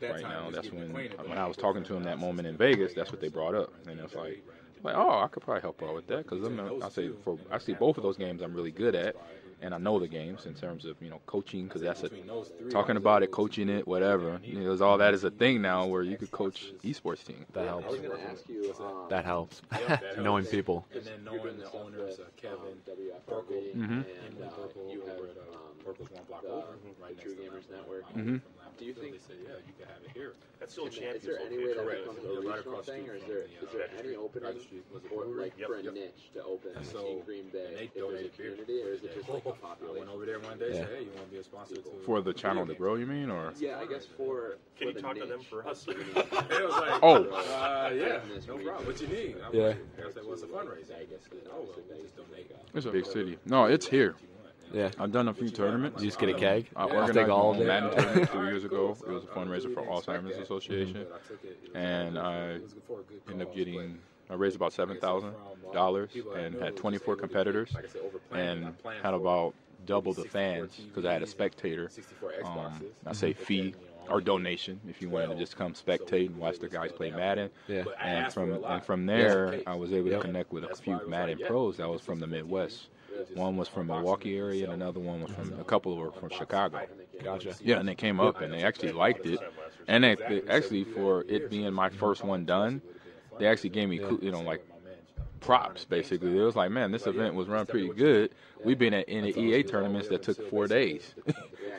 Right now, that's when I was talking to him that moment in Vegas. That's what they brought up, and it's like. I could probably help out with that because I see both of those games I'm really good at, and I know the games in terms of coaching because that's talking about it, coaching it, whatever. All that is a thing now where you could coach esports team. That helps. That helps. Knowing people. And then knowing the owners, Kevin, WFRV, and you have Purple's one block over right next to the True Gamers Network. Do you think they say, yeah, you can have it here? That's still a chance. Is there any way that becomes a regional thing, or is there any opening or like for a niche to open in Green Bay? If there's a community, or is it just like a population? I went over there one day. Said, hey, you want to be a sponsor for the channel to grow? You mean, or yeah, I guess for. Can you talk to them for us? Yeah, no problem. What you need? Yeah. I said, what's the fundraiser? I guess it's a big city. No, it's here. Yeah, I've done a few tournaments. You just get a keg? I organized a Madden tournament 2 years ago. It was a fundraiser for Alzheimer's Association. And I ended up I raised about $7,000 and had 24 competitors and had about double the fans because I had a spectator. I say fee. Or donation, if you wanted to just come spectate and watch the guys play Madden. Yeah. And from there, I was able to connect with a few Madden pros that was from the Midwest. One was from Milwaukee area, and another one was from a couple were from Chicago. Gotcha. Yeah, and they came up and they actually liked it, and they actually for it being my first one done, they actually gave me like. Props, basically. It was like, man, this event was run pretty good. We've been at EA tournaments that took 4 days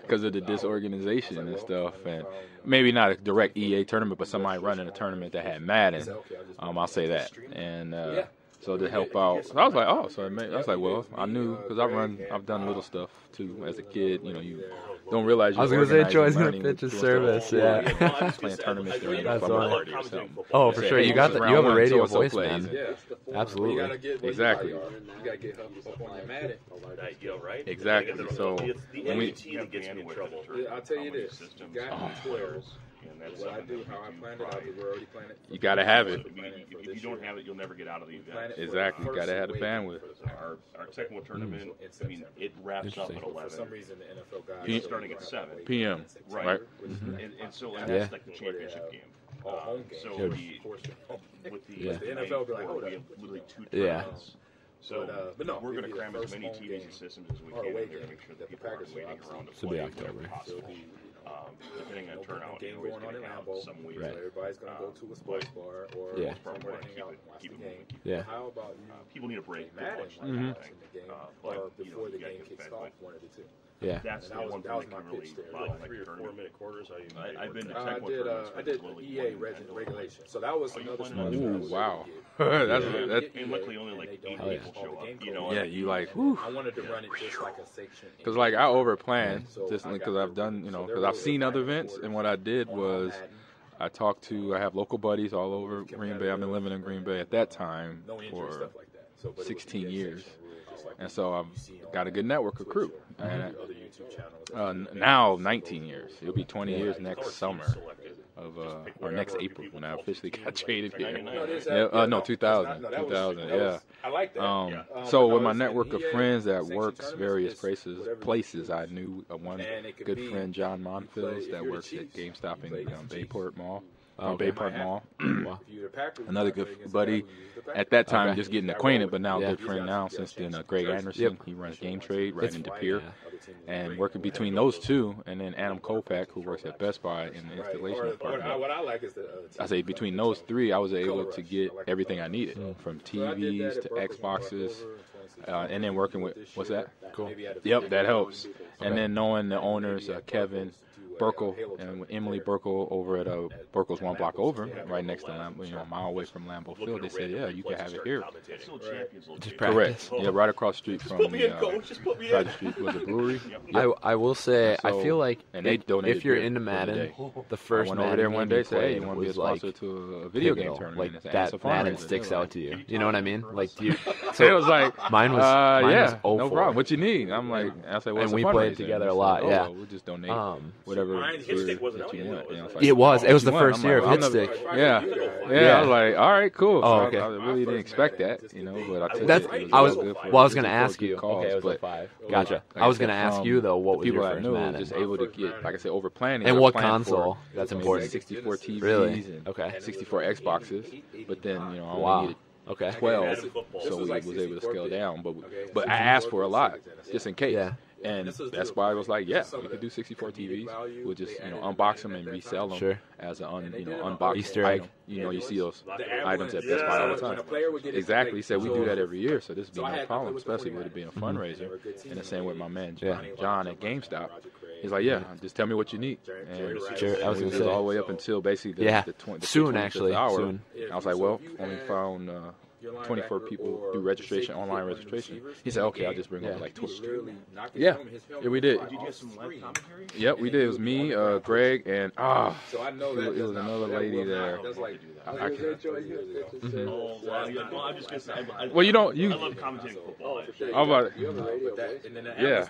because of the disorganization and stuff. And maybe not a direct EA tournament, but somebody running a tournament that had Madden. I'll say that. And so to help out, so I was like, I knew because I've done little stuff too as a kid. You don't realize. I was gonna say Troy's gonna pitch a service. Yeah, playing tournaments during the party or something. Oh, for sure. You have a radio voice, man. Absolutely. Exactly. Exactly. So when we get in trouble, I'll tell you this. You got to have it. If you don't have it, you'll never get out of the event. Exactly. You got to have the bandwidth. Our technical tournament, it wraps up at 11. For some reason, the NFL guys starting at 7 p.m. Right. And so that's like the championship game. So with the NFL, we have literally 2 tournaments. So we're going to cram as many TVs and systems as we can in there to make sure that people aren't waiting around to play. It'll be October. Depending on turnout, you always going to have some weeks. Right. So everybody's going to go to a sports bar or somewhere to hang out and watch the game. Yeah. How about you? People need a break. Or before the game kicks off, one of the two. Yeah. That's the one thing that can really bother like 3 or 4 minute quarters. I've been to Tecmo. I did EA regulation. So that was another one. Ooh, wow. And luckily only like 8 people show up. You know. Yeah, you like. I wanted to run it just like a section. Because like I overplanned just because I've done, you know, because I've seen other events, and what I did was. I talked to, I have local buddies all over Green Bay. I've been living in Green Bay at that time for 16 years. And so I've got a good network of crew. Now 19 years. It'll be 20 years next summer of, or next April when I officially got traded here. No, 2000, yeah. So with my network of friends that works various places, I knew one good friend, John Monfils, that works at GameStop in Bayport Mall. Bayport Mall. Another good buddy at that time, just getting acquainted, but now a good friend now since then. Greg Anderson, he runs Game Trade right in De Pere, and working between those two, and then Adam Kopak, who works at Best Buy in the installation department. I say between those three, I was able to get everything I needed, from TVs to Xboxes. And then working with, what's that? Cool. Yep, that helps. And then knowing the owners, Kevin Burkle and Emily Burkle over at Burkle's one block over, right next to Lambeau, a mile away from Lambeau Field. They said, yeah, you can have it here. Correct. Yeah, right across the street from the brewery. Yep. I will say, so, I feel like if you're into Madden, the first Madden over there one day said, hey, you want to be a sponsor to a video game tournament. Like that Madden sticks out to you. You know what I mean? Like you. So it was like, mine was no problem. What you need? I'm like, I said, what's the fundraiser? And we played together a lot. Yeah, we'll just donate whatever. It was the first year of Hitstick. Yeah. I was like, all right, cool. Oh, okay. I really didn't expect that, you know. But I took it. I was going to ask you. Okay, it was 5. Gotcha. I was going to ask you though, what was your first Madden? Just able to get, like I said, over planning. And what console? That's important. 64 TVs. Really? Okay. 64 Xboxes. But then, you know, I only needed. Okay. 12, so we was able to scale down, but I asked for a lot just in case, and that's why I was like, yeah, we could do 64 TVs. We'll just unbox them and resell them as an unboxed Easter egg. You know, you see those items at Best Buy all the time. Exactly. He said we do that every year, so this would be no problem, especially with it being a fundraiser. And the same with my man John at GameStop. He's like, yeah, just tell me what you need. And I was going to say all the way up until basically the 20th soon, actually. Soon. I was like, well, only found 24 people do registration, online registration. He said, okay, I'll just bring over like 12. Yeah, we did. Did you do some live commentary? Yep, we did. It was me, Greg, and it was another lady there. I can't. Well, you don't. I love commentating football. How about it? Yeah.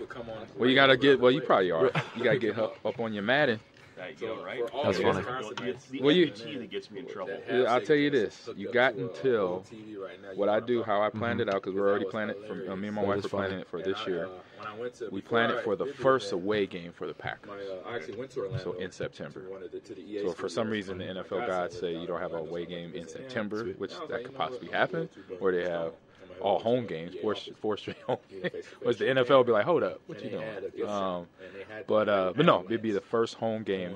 Well, you got to get, well, you probably are. You got to get up on your Madden. That's funny. Well, that gets me in trouble. I'll tell you this: you got until what I do, how I planned it out, because we're already planning it. For, me and my wife are planning it for this year. We planned it for the first away game for the Packers. So in September. So for some reason, the NFL gods say you don't have an away game in September, which that could possibly happen, or they have. All home games, four straight home games. Was the NFL would be like, hold up, what you doing? But no, it'd be the first home game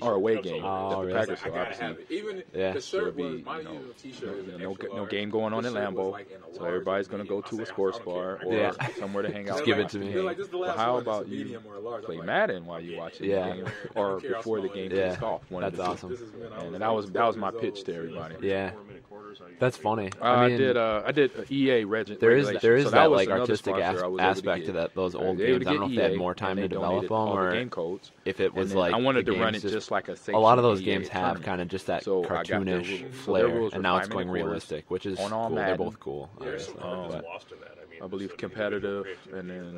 or away game that the Packers will obviously. Yeah, so it'll be no game going on in Lambeau, so everybody's gonna go to a sports bar or somewhere to hang out. Just give it to me. Well, how about you play Madden while you watch the game or before the game kicks off? That's awesome. And that was my pitch to everybody. Yeah, that's funny. I did EA. There is so that like artistic aspect to that those old games. I don't know if they had more time to develop them or game codes. If it was like I wanted to run it just like a lot of those games have kind of just that cartoonish flair, and now it's going realistic, which is cool. They're both cool. I believe competitive and then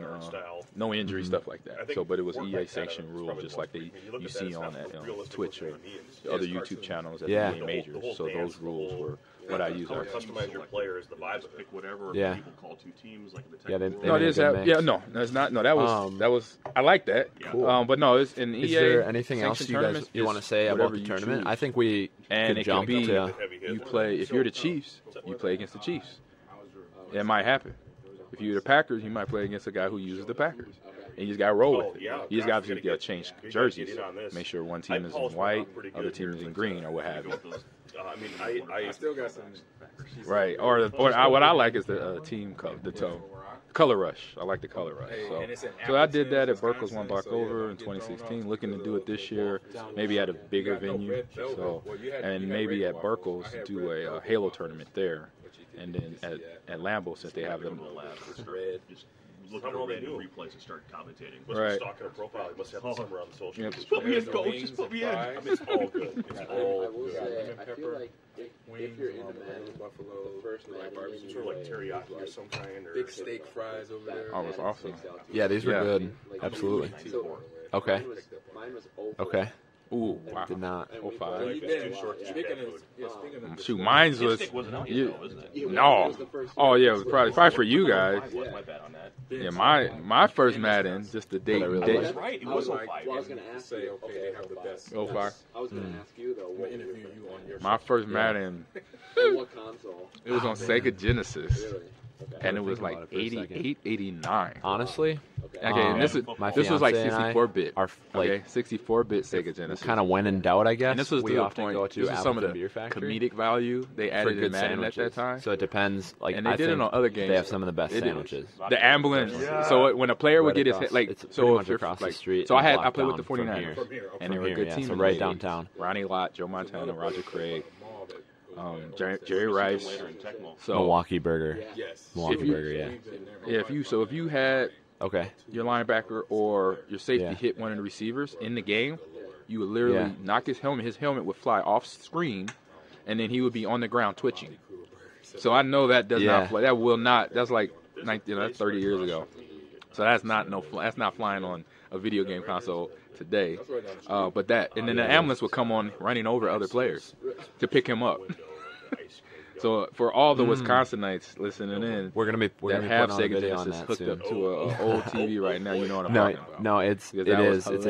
no injury stuff like that. So, but it was EA sanction rules, just like you see on that Twitch or other YouTube channels at the game majors. So those rules were. What I use are customize your players, the vibes, pick whatever. Yeah. People call two teams like the tech. Yeah, they no, it is that. Mix. Yeah, no, that's not. No, that was. I like that. Yeah. Cool. But no, it's in EA. Is there anything else you guys want to say about the tournament? Choose. I think we can jump to. You play if you're the Chiefs. You play against the Chiefs. It might happen. If you're the Packers, you might play against a guy who uses the Packers. And you just got to roll with it. You just obviously got to change jerseys. Make sure one team is in white, other team is in green, or what have you. I mean, I still got some. Right. Or what I like is the team color, the toe. Color rush. I like the color rush. So I did that at Berkeley's One Block Over in 2016. Looking to do it this year, maybe at a bigger venue. And maybe at Berkeley's do a Halo tournament there. And then at Lambeau, since they have them. Look at all they do. Replays and start commentating. Must be stalking a profile. He must have somewhere on social media. Just put me in, coach. Just put me in. I mean, it's all good. It's all good. I feel like if you're in the Buffalo, the first like barbecue, sort of like teriyaki or some kind, or big steak fries over there. Oh, that's awesome. Yeah, these were good. Absolutely. Okay. Mine was open. Okay. Ooh, wow. Did not. Oh, 05. Shoot, mine's was. No. Oh, yeah, it was probably for you guys. Yeah, my first Madden, just the date. That's right. It was 05. I was going to ask you. Okay, have the best. 05. I was going to ask you, though. What interview you on your show? My first Madden. What console? It was on Sega Genesis. And it was like 88, 89. Honestly, okay. And this was like 64-bit. Okay, 64-bit Sega Genesis. Kind of when in doubt, I guess. And this was the point. This was some of the comedic value they added in Madden at that time. So it depends. Like, and they did it on other games. They have some of the best sandwiches. The ambulance. So when a player would get his head, like, so if you're across the street. So I played with the 49ers, and they were a good team. So right downtown. Ronnie Lott, Joe Montana, Roger Craig. Jerry Rice, so Milwaukee Burger, if you had your linebacker or your safety hit one of the receivers in the game, you would literally knock his helmet. His helmet would fly off screen, and then he would be on the ground twitching. So I know that does not play. That will not. That's like 30 years ago. So that's not flying on a video game console today. But that, and then the ambulance would come on running over other players to pick him up. So for all the Wisconsinites listening in, we're gonna be have Sega Genesis hooked soon. Up to an old TV right now. You know what I'm talking about? No, it's a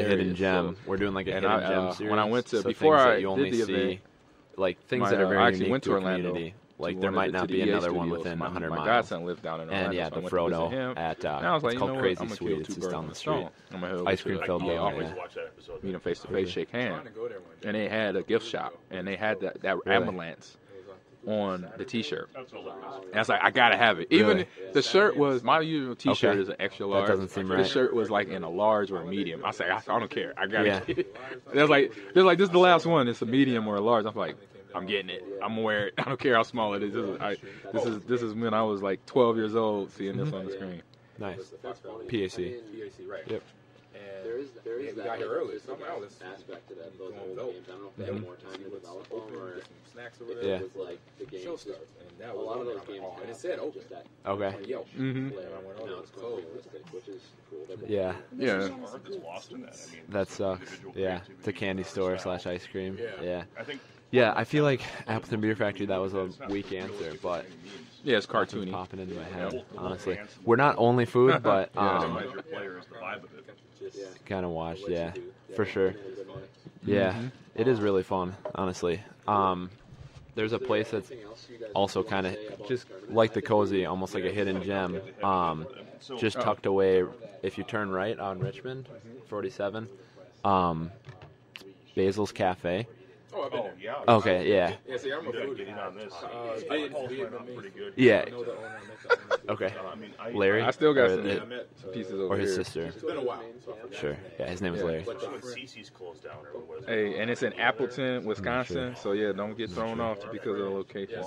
hidden gem. We're doing like a hidden gem series. When I went to before I you only did the event, see, like things that are very unique went to Orlando. Community. Like there might not be another one within 100 miles. My godson lived down in Orlando, and the Frodo at it's called Crazy Sweet. It's just down the street. Ice cream filled me off. Meet them face to face, shake hands, and they had a gift shop, and they had that ambulance on the T-shirt. And I was like, I gotta have it. Even the shirt was my usual T-shirt is an extra large. That doesn't seem right. The shirt was like in a large or a medium. I say I don't care. I gotta get it. They're like this is the last one. It's a medium or a large. I'm like. I'm getting it. I'm gonna wear it. I don't care how small it is. This is when I was like 12 years old seeing this on the screen. Nice. PAC. Right. Yep. There is that aspect to that. Those old games. I don't know if they had more time to develop them or snacks or whatever. It was like the game. A lot of those games. And it said open. Okay. Now it's called realistic, which is cool. Yeah. That sucks. Yeah. It's a candy store / ice cream. Yeah. Yeah, I feel like Appleton Beer Factory, that was a weak answer, but it's cartoony. It's popping into my head, honestly. We're not only food, but kind of watched, for sure. Yeah, it is really fun, honestly. There's a place that's also kind of just like the Cozy, almost like a hidden gem, just tucked away. If you turn right on Richmond, 47, Basil's Cafe. Oh, I've been there. Yeah. Okay, yeah. Yeah, see, I'm a foodie on this. Yeah. Okay. Larry? I still got some pieces over here. Or his sister. It's been a while. Sure. Yeah, his name is Larry. Hey, and it's in Appleton, Wisconsin. So, yeah, don't get thrown off because of the location.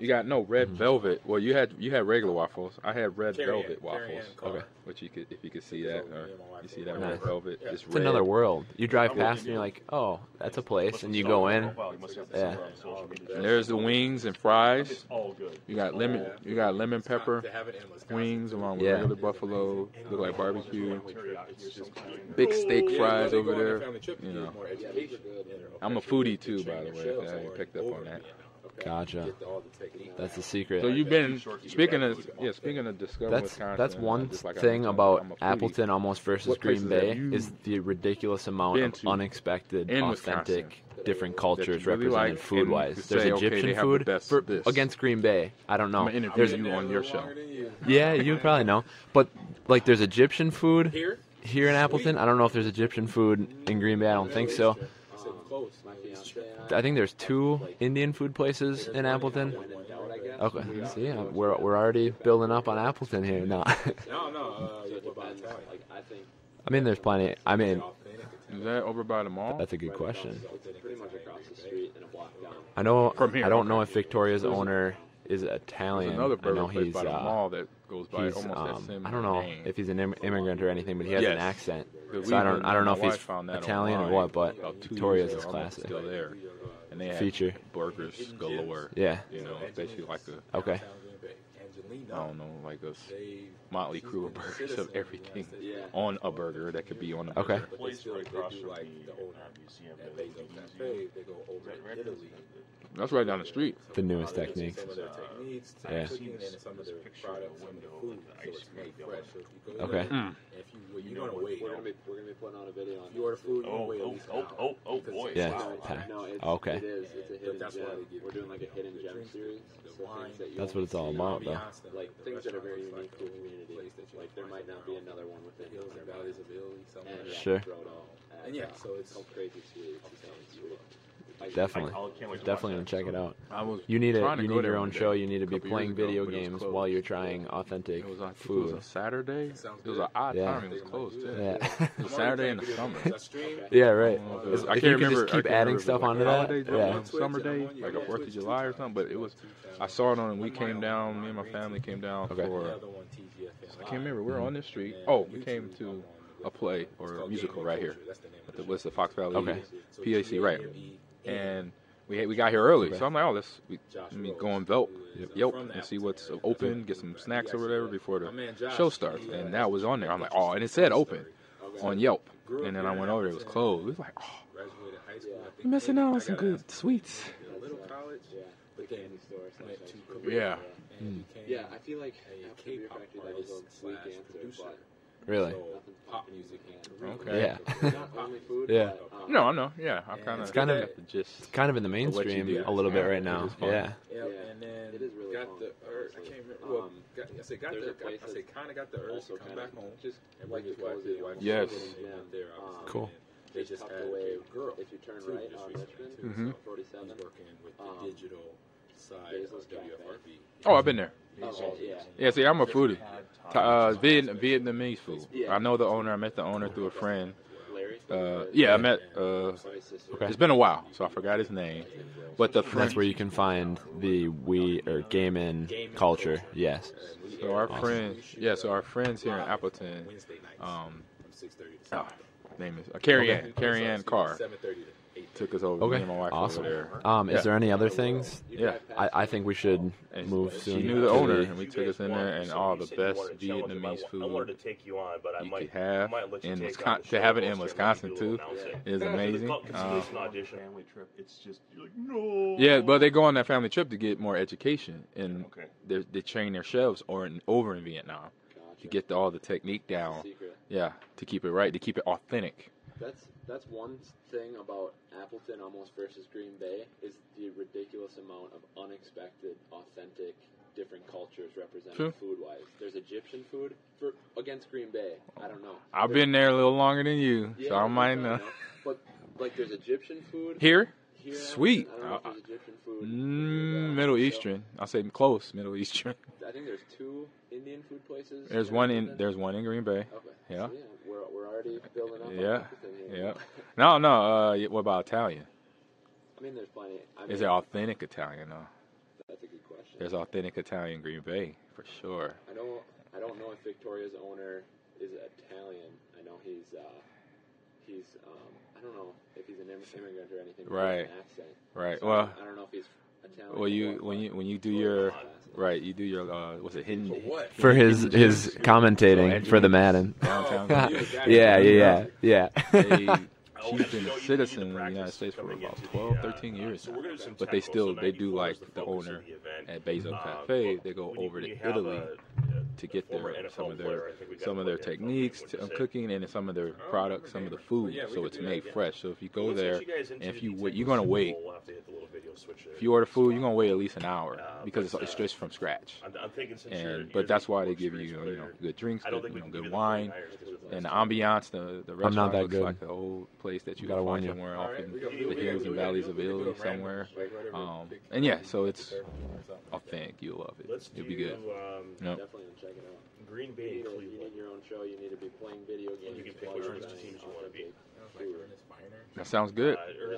You got red velvet. Well, you had regular waffles. I had red velvet waffles. Okay. Which you could, if you could see that, or you see that red velvet. It's red. Another world. You drive past and you're like, oh, that's a place. And you go in. And there's the wings and fries. You got lemon pepper wings along with regular buffalo. Look like barbecue. Big steak fries over there. You know, I'm a foodie too, by the way. I haven't picked up on that. Gotcha. That's the secret. So you've been speaking of Discover Wisconsin. That's one thing about Appleton almost versus Green Bay is the ridiculous amount of unexpected, authentic, different cultures represented food-wise. There's Egyptian food against Green Bay. I don't know. I'm going to interview you on your show. Yeah, you probably know. But like, there's Egyptian food here in Appleton. I don't know if there's Egyptian food in Green Bay. I don't think so. I think there's 2 Indian food places in Appleton. Okay, see, we're already building up on Appleton here. No, I mean, there's plenty. I mean, is that over by the mall? That's a good question. I know. I don't know if Victoria's owner is Italian. There's another burger place by the mall that goes by almost the same. I don't know if he's an immigrant or anything, but he has an accent. So I don't know if he's Italian or what, but Victoria's is classic. Still there, and they have burgers galore. Yeah, you know, basically like a I don't know, like a motley crew of burgers of everything on a burger that could be on a burger. Okay. That's right down the street. The newest techniques. Yeah. Okay. We're going to be putting on a video on that. Yeah. Okay. We're doing like a hidden gem series. That's what it's all about, though. Like things that are very unique to the community. Like there might not be another one within hills and valleys of Italy. Sure. And yeah, so it's crazy sweet. Definitely. Definitely going to check it out. You need your own show. You need to be playing video games while you're trying authentic food. It was a Saturday. It was an odd time. It was closed, too. Yeah. It was Saturday in the summer. Yeah, right. I can't remember. Just keep adding stuff onto that. Yeah. Summer day, like a 4th of July or something. But it was, I saw it on, and we came down, me and my family came down for, I can't remember. We were on this street. Oh, we came to a play or a musical right here. What's the Fox Valley? Okay. PAC, right. And we got here early, so I'm like, oh, let me go on Velp, and see what's open, get some snacks or whatever before the show starts. And that was on there. I'm like, oh, and it said open on Yelp. And then I went over there, it was closed. It was like, oh, you're missing out on some good sweets. Yeah. Yeah, I feel like K-pop artists slash producer. Really? Pop music. Okay. Yeah. Yeah. No. Yeah. It's kind of in the mainstream a little bit right now. Yeah. And then it is really got the urge. I can't remember. Well, I say kind of got the urge to come back home. Just like his wife. Yes. Cool. They just had a girl. If you turn right on Richmond, 47 working with the digital side of WFRV. Oh, I've been there. Yeah, see, I'm a foodie. Vietnamese food. I know the owner. I met the owner through a friend. It's been a while, so I forgot his name. But the friend, that's where you can find the gaming culture. Yes. So our friends, here in Appleton, name is Carrie Ann Carr. Took us over. Okay. Awesome. Over there. Is there any other things? Yeah. I think we should move soon. She knew the owner, and we took us in there, and all the best Vietnamese food you could have in Wisconsin too is amazing. Yeah, but they go on that family trip to get more education, and they train their chefs over in Vietnam to get all the technique down. Yeah, to keep it right, to keep it authentic. That's one thing about Appleton almost versus Green Bay is the ridiculous amount of unexpected, authentic, different cultures represented food-wise. There's Egyptian food against Green Bay. I don't know. I've been there a little longer than you, so I might know. But, like, there's Egyptian food. Here sweet. I don't know if there's Egyptian food. Middle Eastern. I'll say close, Middle Eastern. I think there's 2 Indian food places. There's one in Green Bay. Okay. Yeah. So, yeah. We're already building up. Yeah. Yeah. No. What about Italian? I mean, there's plenty. Is there authentic Italian though? That's a good question. There's authentic Italian in Green Bay for sure. I don't know if Victoria's owner is Italian. I know he's I don't know if he's an immigrant or anything. Right. An accent. Right. So well, I don't know if he's Italian. Well, when you do your was it hidden for his commentating for the Madden? Yeah. He's been a citizen in the United States for about 12, 13 years now. But they do like the owner at Basil Cafe. They go over to Italy to get their, some of their techniques, cooking, and some of their products, some of the food, so it's made fresh. So if you go there, and if you wait, you're gonna wait. If you order food, you're gonna wait at least an hour because it's just from scratch. And but that's why they give you, you know, good drinks, good wine, and the ambiance. The restaurant looks like the old place that you gotta find somewhere off in the hills and valleys of Italy somewhere. And yeah, so it's authentic. You'll love it. You'll be good. Check it out. Green Bay, you need your own show. You need to be playing video games. You can pick which teams you want to be. That sounds good.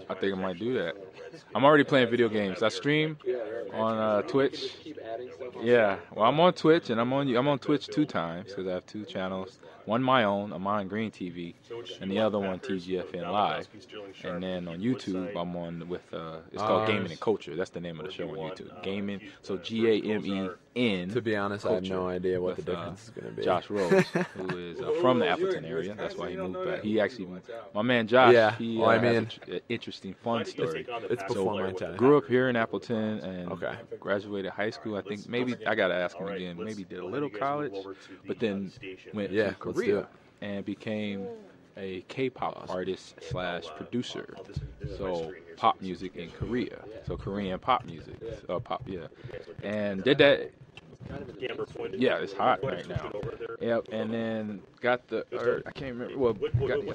I think I might do that. I'm already playing video games. I stream on Twitch. Yeah, well, I'm on Twitch and I'm on Twitch 2 times because I have 2 channels. One my own, I'm on Green TV, and the other one TGFN Live. And then on YouTube, I'm on with it's called Gaming and Culture. That's the name of the show on YouTube. Gaming, so GAMEN. To be honest, I have no idea what the difference is going to be. Josh Rose, who is from the Appleton area, that's why he moved back. He actually, my man Josh, he has an interesting, fun story. It's before my time. Grew up here in Appleton and graduated high school. I think maybe I got to ask him again. Maybe did a little college, but then went to Korea and became a K-pop artist / producer. So pop music in Korea. So Korean pop music. And did that. Yeah, it's hot right now. Yep, and then got the urge. I can't remember. Well, I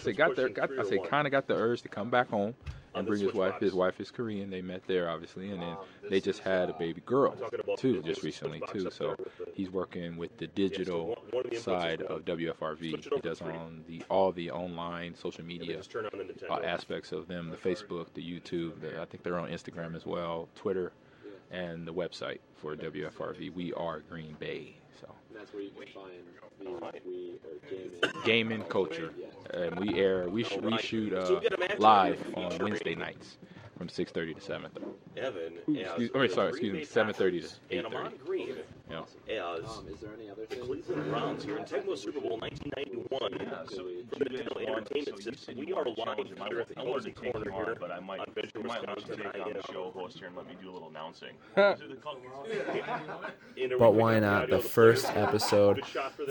kind of got the urge to come back home and bring his wife. His wife is Korean. They met there, obviously, and then they just had a baby girl too, just recently too. So he's working with the digital side of WFRV. He does on all the online social media aspects of them: the Facebook, the YouTube. I think they're on Instagram as well, Twitter, and the website for WFRV. We are Green Bay. So that's where you can find Gaming Culture. And we air, we shoot live on Wednesday nights from 6:30 to 7:30. Excuse me, 7:30 to 8:30. Yeah. Is there any other things? The Browns here in Tecmo Super Bowl 1991. From the Nintendo Entertainment System, we are live under Cozy Corner here, but I might want to take on the show host here and let me do a little announcing. But why not? The first episode.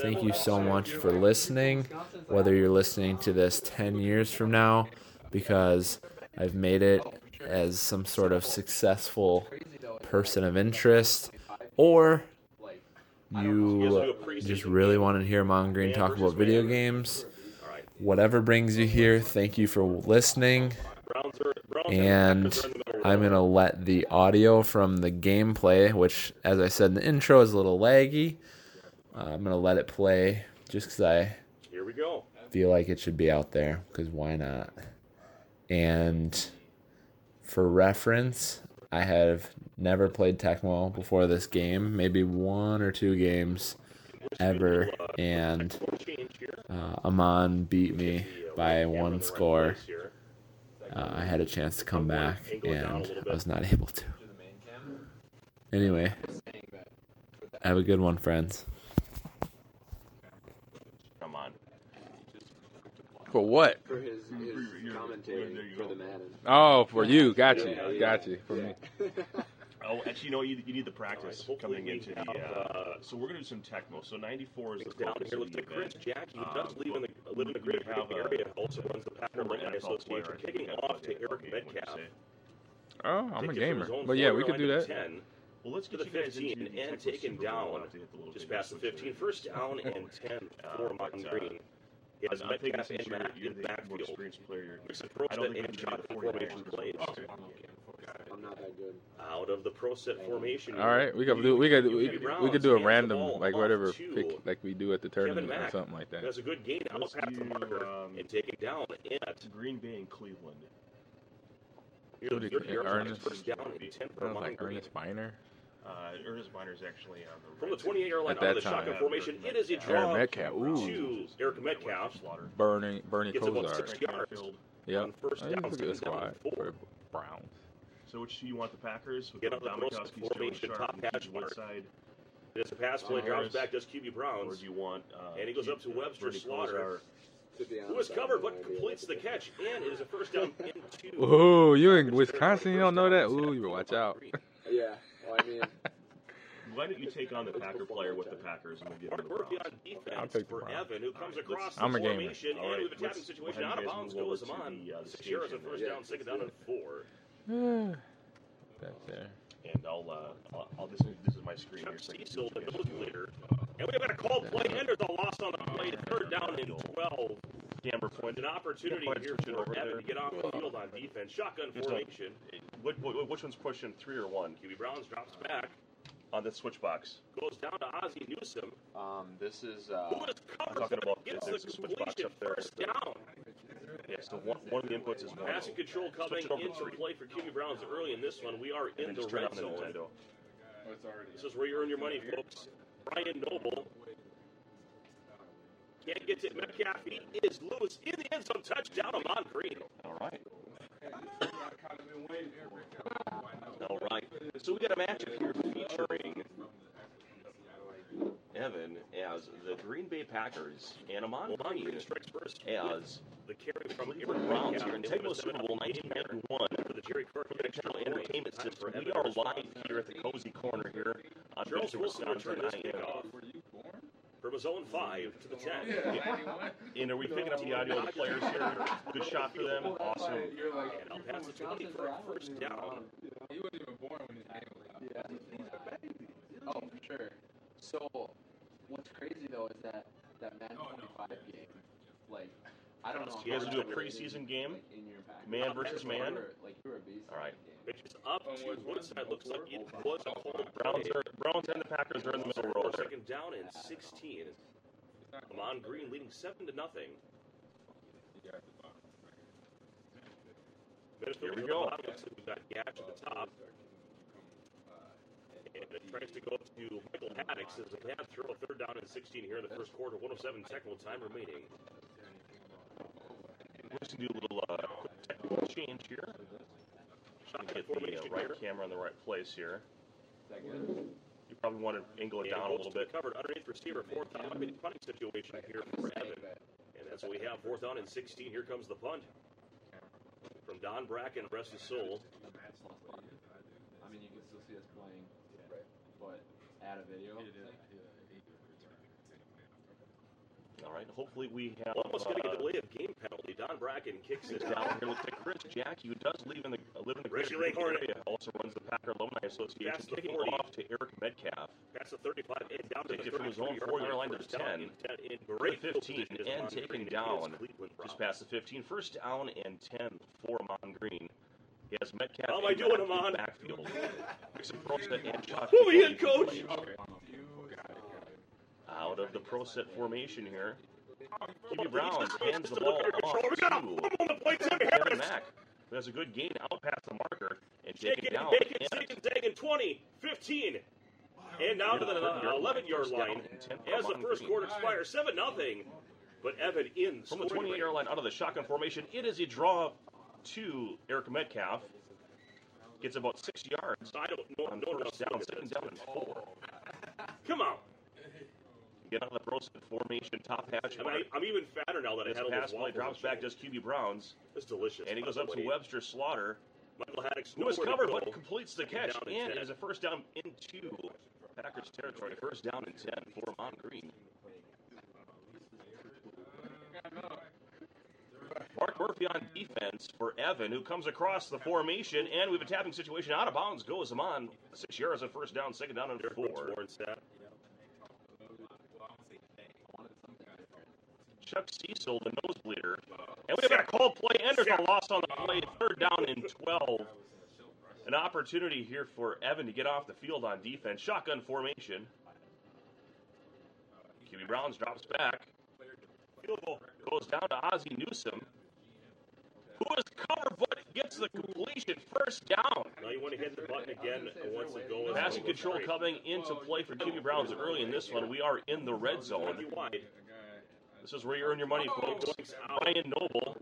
Thank you so much for listening, whether you're listening to this 10 years from now, because I've made it as some sort of successful person of interest, or you just really want to hear Mom Green talk about video games. Whatever brings you here, thank you for listening. And I'm going to let the audio from the gameplay, which, as I said in the intro, is a little laggy. I'm going to let it play just because I feel like it should be out there, because why not? And for reference, I have never played Tecmo before this game, maybe 1 or 2 games ever, and Amon beat me by 1 score. I had a chance to come back, and I was not able to. Anyway, have a good one, friends. For what? For his commentary for the Madden. Oh, for you. Got you. For me. Oh, actually, no, you need the practice coming into the... so we're going to do some Tecmo. So 94 is the down here. Looks like Chris Jackie, who does live in the great area, also runs the Packer Line Association, kicking off to Eric Metcalf. Oh, I'm a gamer. But yeah, we could do that. Well, let's get to the 15 and taken down. Just past the 15. First down and 10 for Mountain Green. As I think this is your backfield experience player. I don't think the formation plays. I'm not that good. Out of the pro set formation. All right, we could do a random, like, whatever pick, like we do at the tournament or something like that. That's a good gain out past the marker and take it down at Green Bay and Cleveland. Ernest Miner. Ernest Miner's actually on the from the 28-yard line of the shotgun formation. It is a draw to Eric Metcalf. Bernie Kosar. 6 yards. Yep. That's a good squad for Browns. So which do you want, the Packers? Get up the Domikowski formation, top hatch one side. There's a pass play, drops back, does QB Browns. Or do you want? And he goes up to Webster Slaughter, who is covered but completes the catch, and it is a first down into. Ooh, you in Wisconsin? You don't know that? Ooh, you watch out. Yeah. Well, I mean, why don't you take on the Packer player with the Packers and we'll give him the Browns? On defense for Evan, who comes across the formation, and with a tapping situation out of bounds, goes him on 6 yards of first down, second down, and 4. Back there. And I'll this is my screen here. Cecil, the later. And we've got a call play under the loss on the play. Third down and 12. Camber point. An opportunity here for Evan to get off the field on defense. Shotgun formation. Which one's pushing, 3 or 1? QB Browns drops back on the switch box. Goes down to Ozzie Newsome. This is. Who is talking about? Gets the completion first down. Yeah, so one of the inputs is one. Passing control coming into play for QB Browns early in this one. We are in the red zone. This is where you earn your money, folks. Brian Noble can't get to it. McAfee is loose in the end zone. Touchdown, Amon Green. All right. All right. So we got a matchup here featuring Evan as the Green Bay Packers and Amon Green as the carry from Cleveland Browns here in Tecmo Super Bowl 1991 for the Jerry Kirk National Entertainment System. We are live here at the Cozy Corner here on Adventure Wisconsin. From his own 5 to the 10. Yeah. And are we picking up the audio of the players here? Good shot for them. Awesome. And I'll pass the 20 for a first down. He wasn't even born when his game was out. Yeah. He's a baby. Oh, for sure. So, what's crazy, though, is that Madden 25 game. Like, I don't know. You guys will do a preseason game. Man versus man. All right. It's just up to Woodside. Looks like it was a cold Browns and the Packers are in the middle row. Second down and 16. Amon Green leading 7-0. Here we go. We've got Gash at the top. And it tries to go to Michael Haddix as a bad throw. Third down and 16 here in the first quarter. 107 technical time remaining. We're just going to do a little technical change here. Get the right camera in the right place here. You probably want to angle it down a little bit. Covered underneath receiver, fourth down, punting situation here for Evan. And that's what we have, fourth down and 16. Here comes the punt from Don Bracken, rest his soul. I mean, you can still see us playing, but add a video. All right, hopefully we have... Almost going to get a delay of game penalty. Don Bracken kicks it down here. Looks like Chris Jackie, who does live in the Richie Lake area, also runs the Packer Alumni Association. Pass the 40 off to Eric Metcalf. That's the 35 and down to the 4-yard line. There's 10. In great 15 and taken down. Just past the 15. First down and 10 for Amon Green. He has Metcalf. How am I doing, Amon? Backfield. Who are you in, coach? Out of the pro set formation here. QB Browns hands the ball off to Kevin Mack, who has a good gain out past the marker and taken down. Bacon, and 20, 15, and now to the 11-yard line as the first quarter expires. 7-0, but Evan in from the 28-yard line out of the shotgun formation. It is a draw to Eric Metcalf. Gets about 6 yards. I don't know. First down, second down, and 4. Come on. Get out of the process formation, top hatch. I'm even fatter now that I had a pass play. Drops back, does QB Browns. It's delicious. And he goes up to Webster Slaughter. Michael Haddix, who is covered but completes the catch. And it is a first down into Packers territory. First down and 10 for Amon Green. Mark Murphy on defense for Evan, who comes across the formation. And we have a tapping situation. Out of bounds goes Amon. 6 yards of first down, second down and 4. Chuck Cecil, the nosebleeder. And we've got a call play. Enders a loss on the play. Third down and 12. An opportunity here for Evan to get off the field on defense. Shotgun formation. QB Browns drops back. Field goal goes down to Ozzie Newsome, who is covered but gets the completion. First down. Now you want to hit the button again once it goes. Passing control coming into play for QB Browns early in this one. We are in the red zone. This is where you earn your money, folks. Brian Noble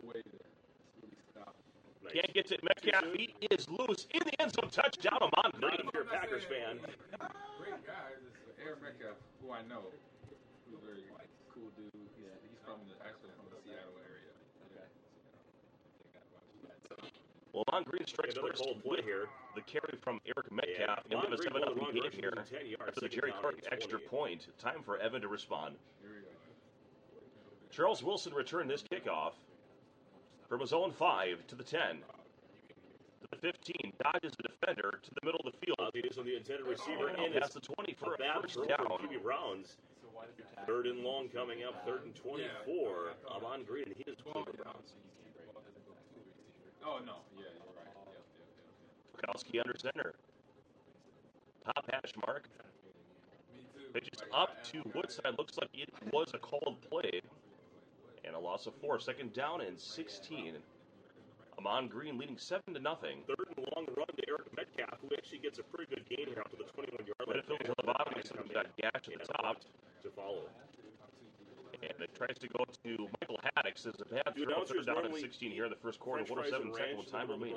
can't get to it. Metcalf, he is loose in the end zone. Touchdown, Amon Green. If you're a Packers fan. Great guy. This is Aaron Metcalf, who I know. Who's a very cool dude. He's actually from the Seattle area. Levon Green strikes for cold wood here. The carry from Eric Metcalf into the 7-0 game here after the Jerry Clark extra point. Time for Evan to respond. Charles Wilson returned this kickoff from his own 5 to the 10. To the 15, dodges the defender to the middle of the field. It is on the intended receiver, and that's the 20 for a first down. Browns. Third and long coming up, third and 24. Levon Green, and he is 12 Browns. Oh, no. Yeah, you're right. Bukowski under center. Top hash mark. Pitch is up to Woodside. Looks like it was a called play. And a loss of 4. Second down and 16. Amon Green leading 7-0. Third and long run to Eric Metcalf, who actually gets a pretty good gain here out to the 21-yard line. But it to the bottom. He's got Gash at the top to follow. And it tries to go to Michael Haddock. Says a bad throw. Third down and 16 here in the first quarter. 107 seconds time remaining.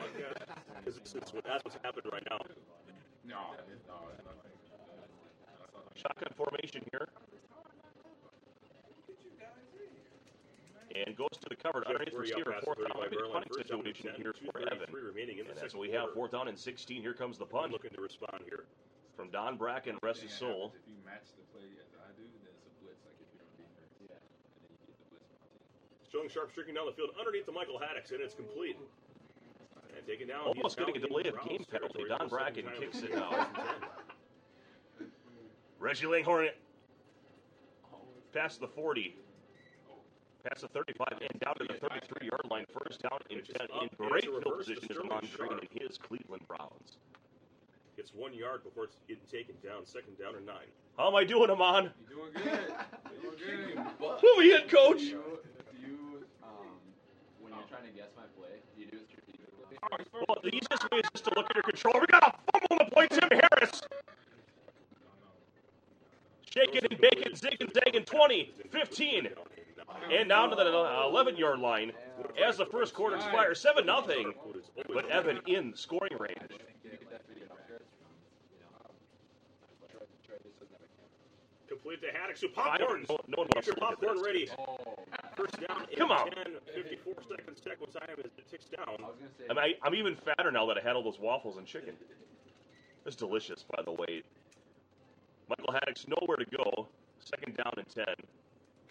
Because that's what's happened right now. Shotgun formation here. And goes to the cover. Underneath receiver. Fourth down. Punting situation here for Evan. And that's what we have. Fourth down and 16. Here comes the punt. Looking to respond here from Don Bracken. Rest his soul. If you match the play as I do, then it's a blitz. Showing Sharp streaking down the field underneath the Michael Haddocks, and it's complete. And taken down. Almost getting a delay of game penalty. Don Bracken kicks it now. Reggie Langhorn past the 40, past the 35, and down to the 33-yard line. First down and 10. In great field position is Amon Green and his Cleveland Browns. It's 1 yard before it's getting taken down. Second down and 9. How am I doing, Amon? You're doing good. You're doing good. Put me in, coach. When you're trying to guess my play, do you do it strategically? Well, the easiest way is just to look at your controller. We got a fumble on the play, Tim Harris. Shake it and bake it, zig and zag in 20, 15, and down to the 11-yard line as the first quarter expires. 7-0, but Evan in scoring range. Complete to Haddock, so popcorn. No, get your popcorn ready. First down, 10, 54 seconds. Check what time as it ticks down. I'm even fatter now that I had all those waffles and chicken. It's delicious, by the way. Michael Haddock's nowhere to go. Second down and 10. I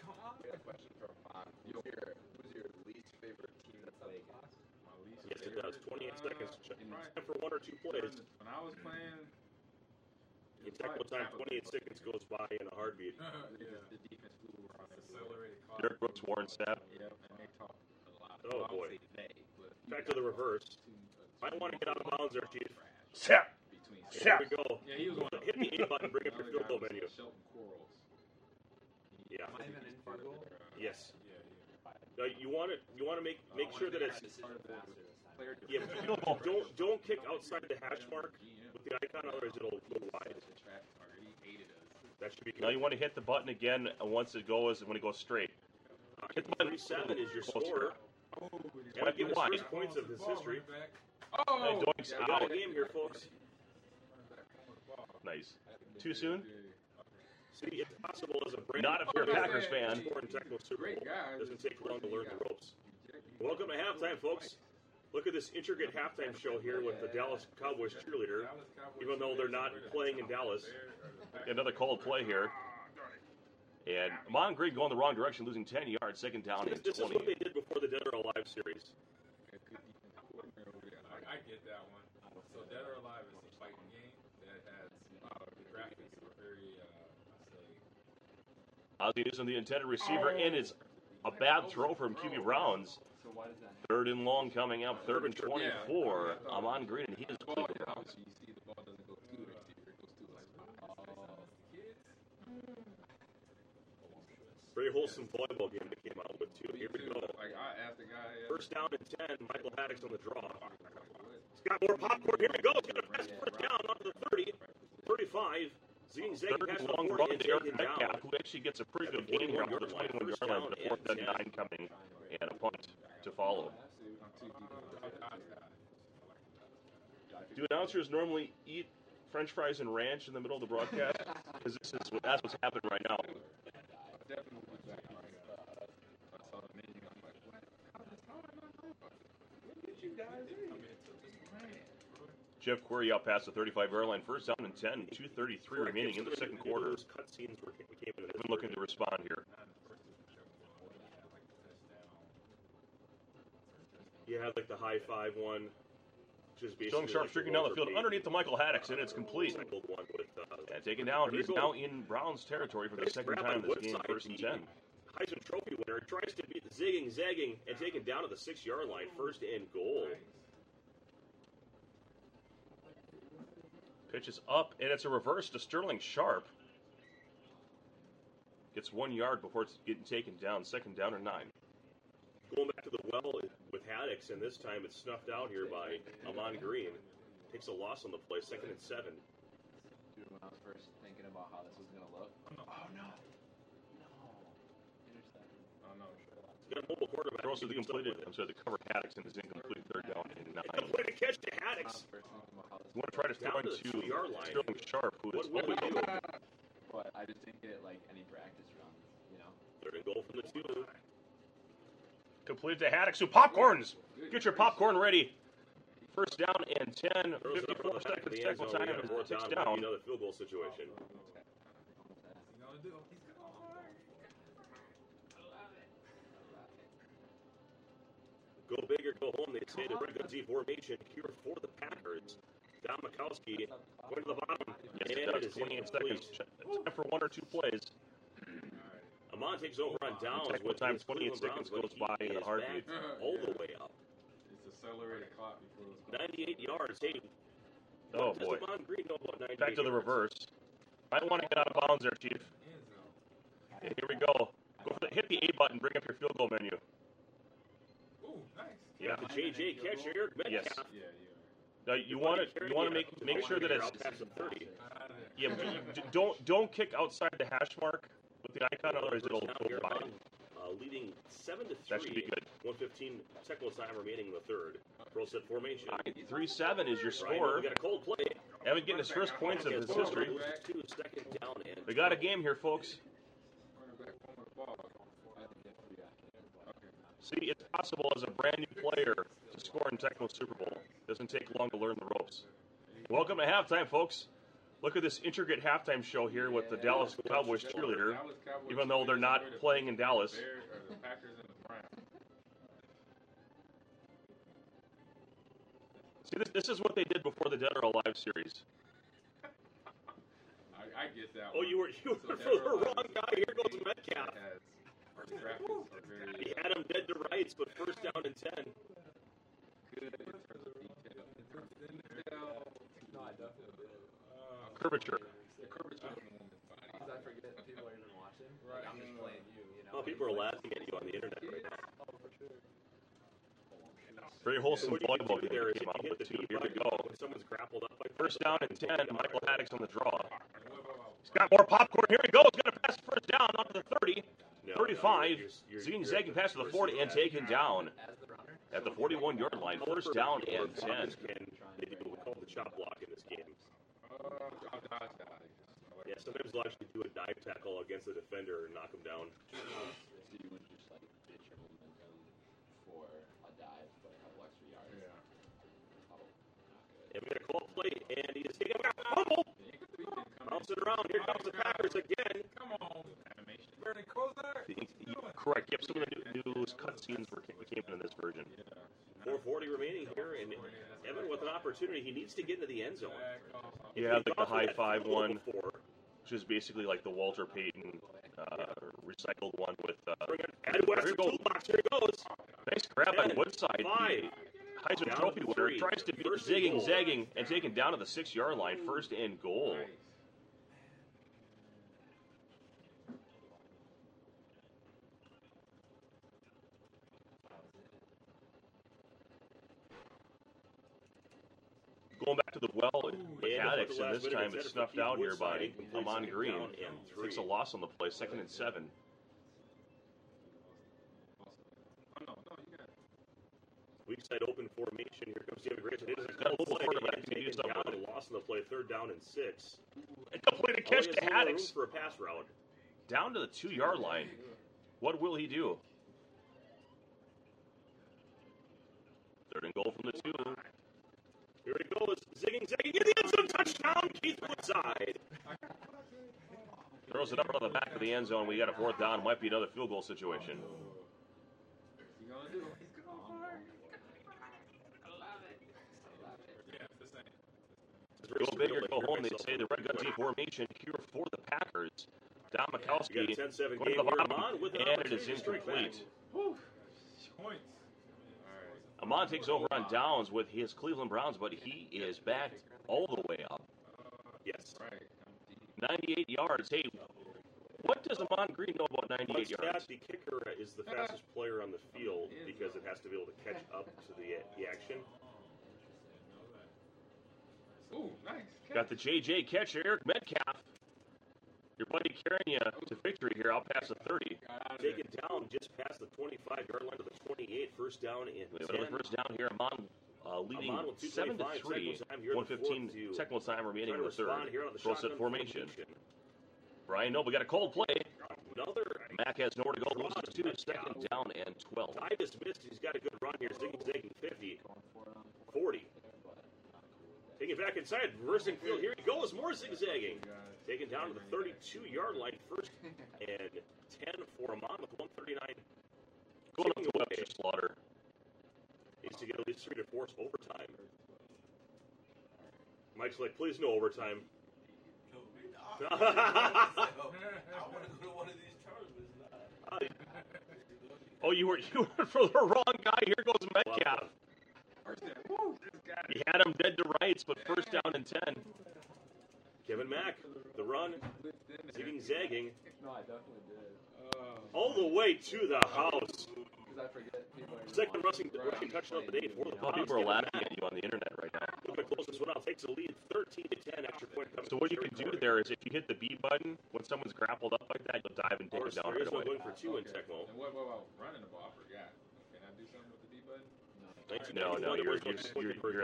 got a question for Amon. Who's your least favorite team to play against? Yes, it does. 28 seconds. Time for one or two plays. When I was playing... In technical time, 28 seconds goes by in a heartbeat. Derek Brooks, Warren Sapp. Oh, boy. Back to the reverse. Might want to get out of bounds there, Chief. Sapp. Here we go. Hit the A button, bring up your field goal menu. Yeah. Yes. Now you want to make sure that it's... Yeah, don't kick outside the hash mark with the icon, otherwise it'll go wide. That should be good. Now you want to hit the button again once it goes, and when it goes straight. Hit the button. 37 is your scorer. Might be wide. Points of his history. Oh! Doink's out. Game here, folks. Nice. Too soon? See, it's possible as a brand. Not if you're a Packers fan. Doesn't take long to learn the ropes. Welcome to halftime, folks. Look at this intricate halftime show here with the Dallas Cowboys cheerleader, even though they're not playing in Dallas. Another cold play here. And Amon Green going the wrong direction, losing 10 yards, second down and 20. This is what they did before the Dead or Alive series. I get that one. So Dead or Alive is a fighting game that has graphics that are very, I'd say... Ozzie Newsome, the intended receiver, and it's a bad throw from QB Browns. Third and long coming up, third and 24. Amon Green and he is Cleveland Browns. Pretty wholesome volleyball game that came out with two. Here we go. First down and 10. Michael Haddock's on the draw. He's got more popcorn. Here we go. He's got a pass first down up to the 30, 35. Third and long run to Eric Metcalf, who actually gets a pretty good gain here on the 21-yard line with a 4th and 9 coming, and a punt to follow. Do announcers normally eat French fries and ranch in the middle of the broadcast? Because that's what's happening right now. Jeff Query out past the 35 airline, first down and 10, 2:33 remaining in the second quarter. I've been looking to respond here. You had like the high five one. Showing sharp streaking down the field underneath the Michael Haddix, and it's complete. And taken down. He's now in Browns territory for the second time this game, first and 10. Heisman Trophy winner tries to beat the zigging, zagging, and taken down to the 6-yard line, first and goal. Pitch is up, and it's a reverse to Sterling Sharp. Gets 1 yard before it's getting taken down. Second down and 9. Going back to the well with Haddix, and this time it's snuffed out here by Amon Green. Takes a loss on the play, second and 7. Dude, when I was first thinking about how this was going to look. Oh, no. Intercepted. Oh, no. He's got a mobile quarterback. Throws to the completed. I'm sorry, the cover Haddix, and it's incomplete. Third down and 9. Complete a catch to Haddix. You want to try to throw into Sterling Sharp, who is what we do. But I just didn't get, like, any practice runs, you know. Third and goal from the 2. Completed to Haddix, who popcorns. Get your popcorn ready. First down and 10. 54 seconds. Second time and a touchdown. Another field goal situation. Go big or go home. They say the regular Z formation here for the Packers. Don Mikowski going to the bottom. Yes, and it is 28 seconds. Time for one or two plays. Amon takes over on downs. What time 28 seconds goes by in a heartbeat. All the way up. It's accelerated clock before 98 yards. Hey, oh, boy. Back to the reverse. Might want to get out of bounds there, Chief. Okay, here we go. Hit the A button. Bring up your field goal menu. Ooh, nice. Yeah. The J.J. catcher, Eric Metcalf. Yes. Yeah, yeah. Now you want to make sure that it's – 30. Yeah, don't kick outside the hash mark. With the icon, otherwise it'll go by. Leading 7-3. That should be good. 1:15 seconds time remaining in the third. Pro set formation. 3-7 is your score. We got a cold play. Evan getting his first points of his history. We got a game here, folks. See, it's possible as a brand new player to score in Tecmo Super Bowl. Doesn't take long to learn the ropes. Welcome to halftime, folks. Look at this intricate halftime show here with the Dallas Cowboys cheerleader, even though they're not playing in Dallas. See, this is what they did before the Dead or Alive series. I get that. Oh, you were for the wrong guy. Here goes Metcalf. He had him dead to rights, but first down and 10. Curvature. Because I forget people are even watching. Like, I'm just playing you, you know. Oh, people are laughing at you on the internet right now. Oh, for sure. Very wholesome volleyball game there came out with the two. Here we go. Someone's grappled up. First down and 10. Michael Haddix on the draw. He's got more popcorn. Here he goes. He's got a pass first down onto the 30. 35. Zing zagging pass to the 40 and taken down. At the 41-yard line. First down and 10. They do what's called the chop block in this game. Yeah, sometimes they'll actually do a dive tackle against the defender and knock him down. So you wouldn't just, like, ditch your momentum for a dive, but a couple extra yards. Yeah. Oh, and we got a call play, and he just taking out a fumble. Bounce it around. Here comes the Packers again. Come on. Animation. Very close there. Correct. Yep, some of the new cutscenes came in this version. Yeah. 4:40 remaining here, and Evan with an opportunity. He needs to get into the end zone. Yeah, like the high five one, which is basically like the Walter Payton recycled one with. Here it goes. Nice grab on Woodside. Heisman Trophy winner tries to beat zigging, zagging, and taken down to the 6-yard line. First and goal. Going back to the well with Haddix, and this time it's snuffed out here by Amon Green. Takes a loss on the play, second and 7. Weak side open formation. Here comes David Grayson. It is a couple play. He's down with a loss on the play, third down and 6. And completed catch to Haddix for a pass route. Down to the 2-yard line. What will he do? Third and goal from the 2. Here he goes, zigging, in the end zone, touchdown, Keith Woodside. Throws it up on the back of the end zone. We got a fourth down. Might be another field goal situation. Go big or go home, they say the Red Gun formation here for the Packers. Don Mikowski going to the bottom, and it is incomplete. Amon takes over on downs with his Cleveland Browns, but he is backed all the way up. Yes. 98 yards. Hey, what does Amon Green know about 98 yards? The kicker is the fastest player on the field because it has to be able to catch up to the action. Ooh, nice catch. Got the J.J. catcher, Eric Metcalf. Your buddy carrying you to victory here. I'll pass the 30. Taken down just past the 25-yard line to the 28. First down in 10. First down here. Amon leading 7-3. 1:15 technical time remaining in the third. Full set formation. Brian Noble got a cold play. Mack has nowhere to go. Loses two. Second down and 12. Titus missed. He's got a good run here. Zigging 50. 40. Taking back inside, reversing field. Here he goes, more zigzagging. Taken down to the 32-yard line, first and 10 for Amon with 139. Going up to Webster Slaughter. Needs to get at least 3 to force overtime. Mike's like, please no overtime. I want to go to one of these tournaments. Oh, you were for the wrong guy. Here goes Metcalf. He had him dead to rights, but first down and 10. Kevin Mack, the run, zigging, all the way to the house. Second rushing touchdown of the day for the Browns. People are laughing at you on the internet right now. Look at the closest one out. Takes the lead, 13-10. Extra point. So what you can do there is if you hit the B button when someone's grappled up like that, you'll dive and take it down right away. Going for two in Tecmo. Well, running the ball, yeah. Can I do something with the B button? No, you're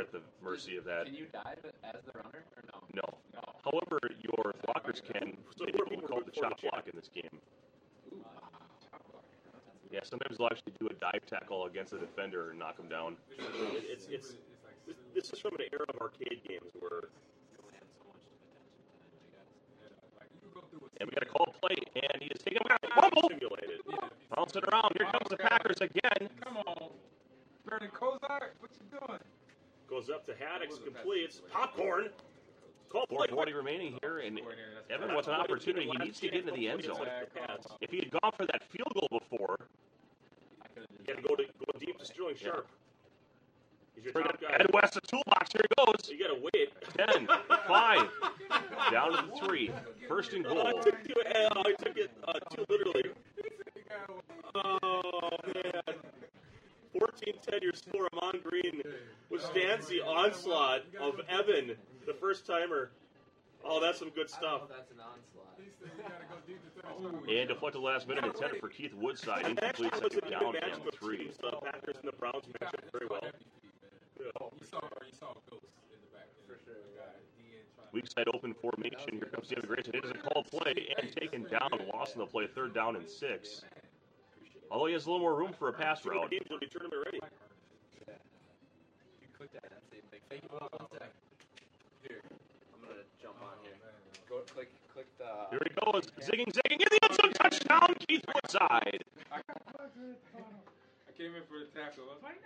at the mercy of that. Can you dive as the runner, or no? No. However, your blockers can. They will call the chop block in this game. Yeah, sometimes they'll actually do a dive tackle against the defender and knock him down. This is from an era of arcade games where. And we got a call play, and he is taken away. Fumble! Bouncing around. Here comes the Packers again. Come on. Vernon Kozar, what you doing? Goes up to Haddix, completes. Popcorn. Call play. 4:40 remaining here, and Evan, what's an opportunity? He needs to get into the end zone. If he had gone for that field goal before, he had to go deep to Sterling Sharp. He's your top guy. Ed West, the toolbox. Here he goes. You got to wait. 10, 5, down to the 3. First and goal. I took it too literally. Oh, man. 14-10 your score. Amon Green withstands the onslaught of Evan, the first timer. Oh, that's some good stuff. That's an onslaught. And deflected last minute intended for Keith Woodside. Incomplete second down and 3. The Packers and the Browns match up very well. You saw Ghost in the back. For sure. Weak side open formation. Here comes David Grayson. It is a called play and taken down. Lost in the play. Third down and 6. Although he has a little more room for a pass route. Here he goes. Zigging. In the end zone. Touchdown, Keith Woodside. I came in for the tackle. I was like,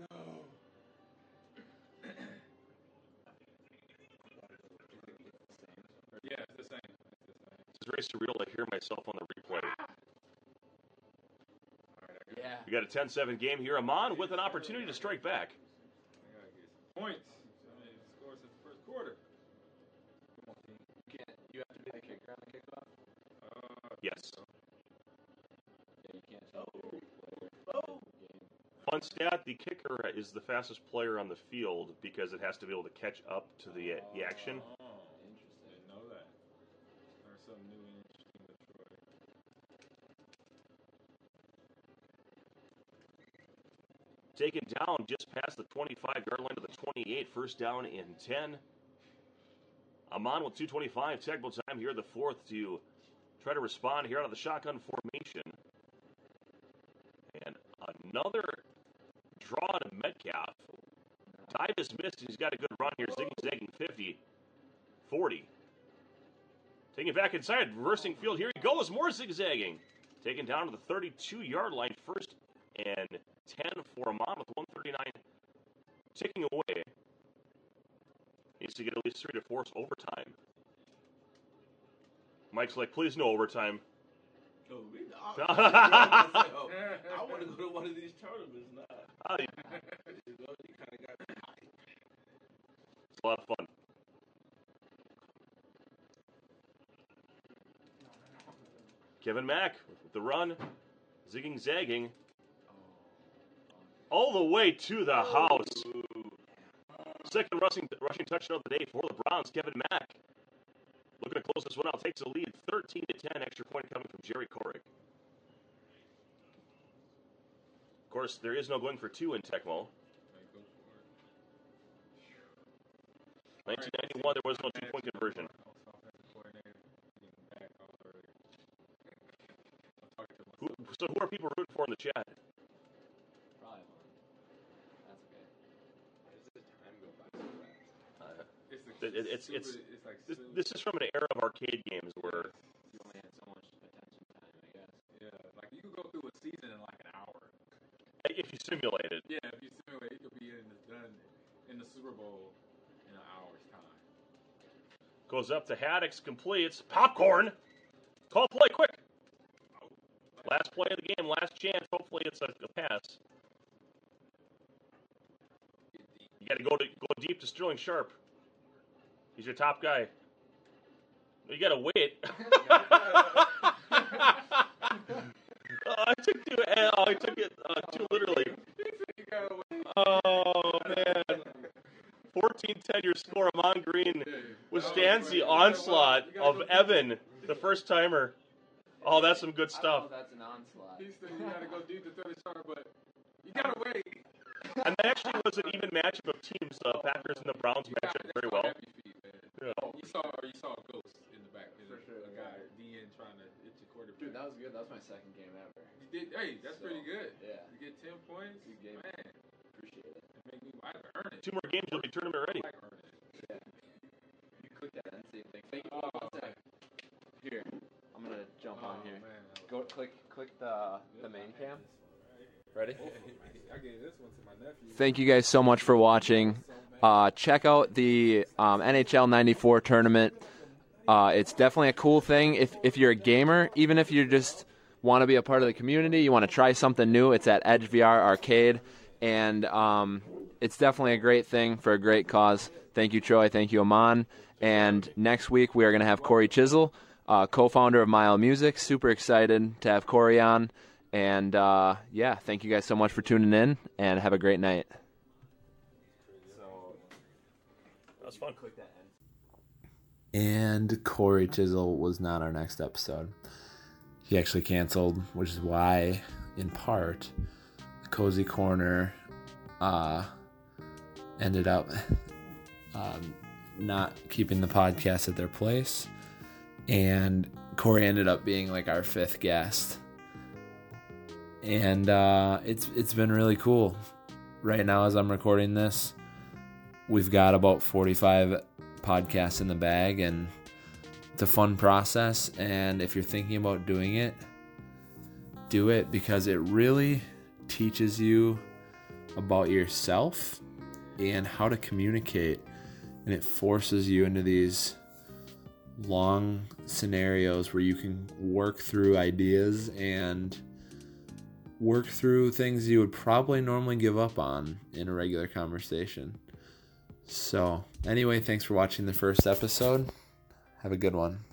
no. Yeah, it's the same. It's very surreal to hear myself on the replay. Yeah. We got a 10-7 game here. Amon with an opportunity to strike back. I gotta get some points. I mean, scores in the first quarter. You have to be the kicker on the kickoff? Yes. Yeah, you can't tell the player. Fun stat, the kicker is the fastest player on the field because it has to be able to catch up to the action. Oh, interesting. I didn't know that. There's something new in it. Taken down just past the 25-yard line to the 28. First down in 10. Amon with 2:25 technical time here. The fourth to try to respond here out of the shotgun formation. And another draw to Metcalf. Tyvus missed, and he's got a good run here. Zigzagging 50, 40. Taking it back inside, reversing field. Here he goes, more zigzagging. Taken down to the 32-yard line, first and 10 for Amon with 139 ticking away. Needs to get at least 3 to force overtime. Mike's like, please no overtime. Oh, I want to go to one of these tournaments now. You kind of got me high. It's a lot of fun. Kevin Mack with the run, zigging, zagging, all the way to the house. Second rushing touchdown of the day for the Browns. Kevin Mack looking to close this one out. Takes the lead, 13-10. Extra point coming from Jerry Corrick. Of course, there is no going for two in Tecmo. 1991, there was no two-point conversion. So who are people rooting for in the chat? Probably Amon. That's okay. How does the time go by so fast? This is from an era of arcade games where you only had so much attention time, I guess. Yeah, like you could go through a season in like an hour. If you simulate it. Yeah, if you simulate, you could be in the Super Bowl in an hour's time. Goes up to Haddix, completes popcorn. Call play quick. Last play of the game, last chance. Hopefully, it's a pass. You got to go deep to Sterling Sharp. He's your top guy. You got to wait. I took it too literally. Oh man! 14-10, your score. Amon Green withstands the onslaught of Evan, the first timer. Oh, that's some good stuff. I don't know if that's an onslaught. He said you gotta go deep to 30 star, but you gotta wait. And that actually was an even matchup of teams. The Packers and the Browns matched up very well. Feet, yeah. You saw a ghost in the back. For sure. A guy, DN, trying to hit your quarterback. Dude, that was good. That was my second game ever. You did. Hey, that's pretty good. Yeah. You get 10 points. Good game. Man, appreciate it. I have to earn it. Two more games, you'll be tournament ready. Yeah. You click that and see. Thank you. Here. I'm gonna jump on here. Man, go click the main cam. Ready? I gave this one to my nephew. Thank you guys so much for watching. Check out the NHL 94 tournament. It's definitely a cool thing. If you're a gamer, even if you just want to be a part of the community, you want to try something new, it's at Edge VR Arcade, and it's definitely a great thing for a great cause. Thank you, Troy. Thank you, Amon. And next week we are gonna have Corey Chisel. Co-founder of Mile Music. Super excited to have Corey on. And, thank you guys so much for tuning in, and have a great night. So, that was fun. Click that end. And Corey Chisel was not our next episode. He actually canceled, which is why, in part, the Cozy Corner ended up not keeping the podcast at their place. And Corey ended up being like our fifth guest, and it's been really cool. Right now, as I'm recording this, we've got about 45 podcasts in the bag, and it's a fun process. And if you're thinking about doing it, do it, because it really teaches you about yourself and how to communicate, and it forces you into these long scenarios where you can work through ideas and work through things you would probably normally give up on in a regular conversation. So anyway, thanks for watching the first episode. Have a good one.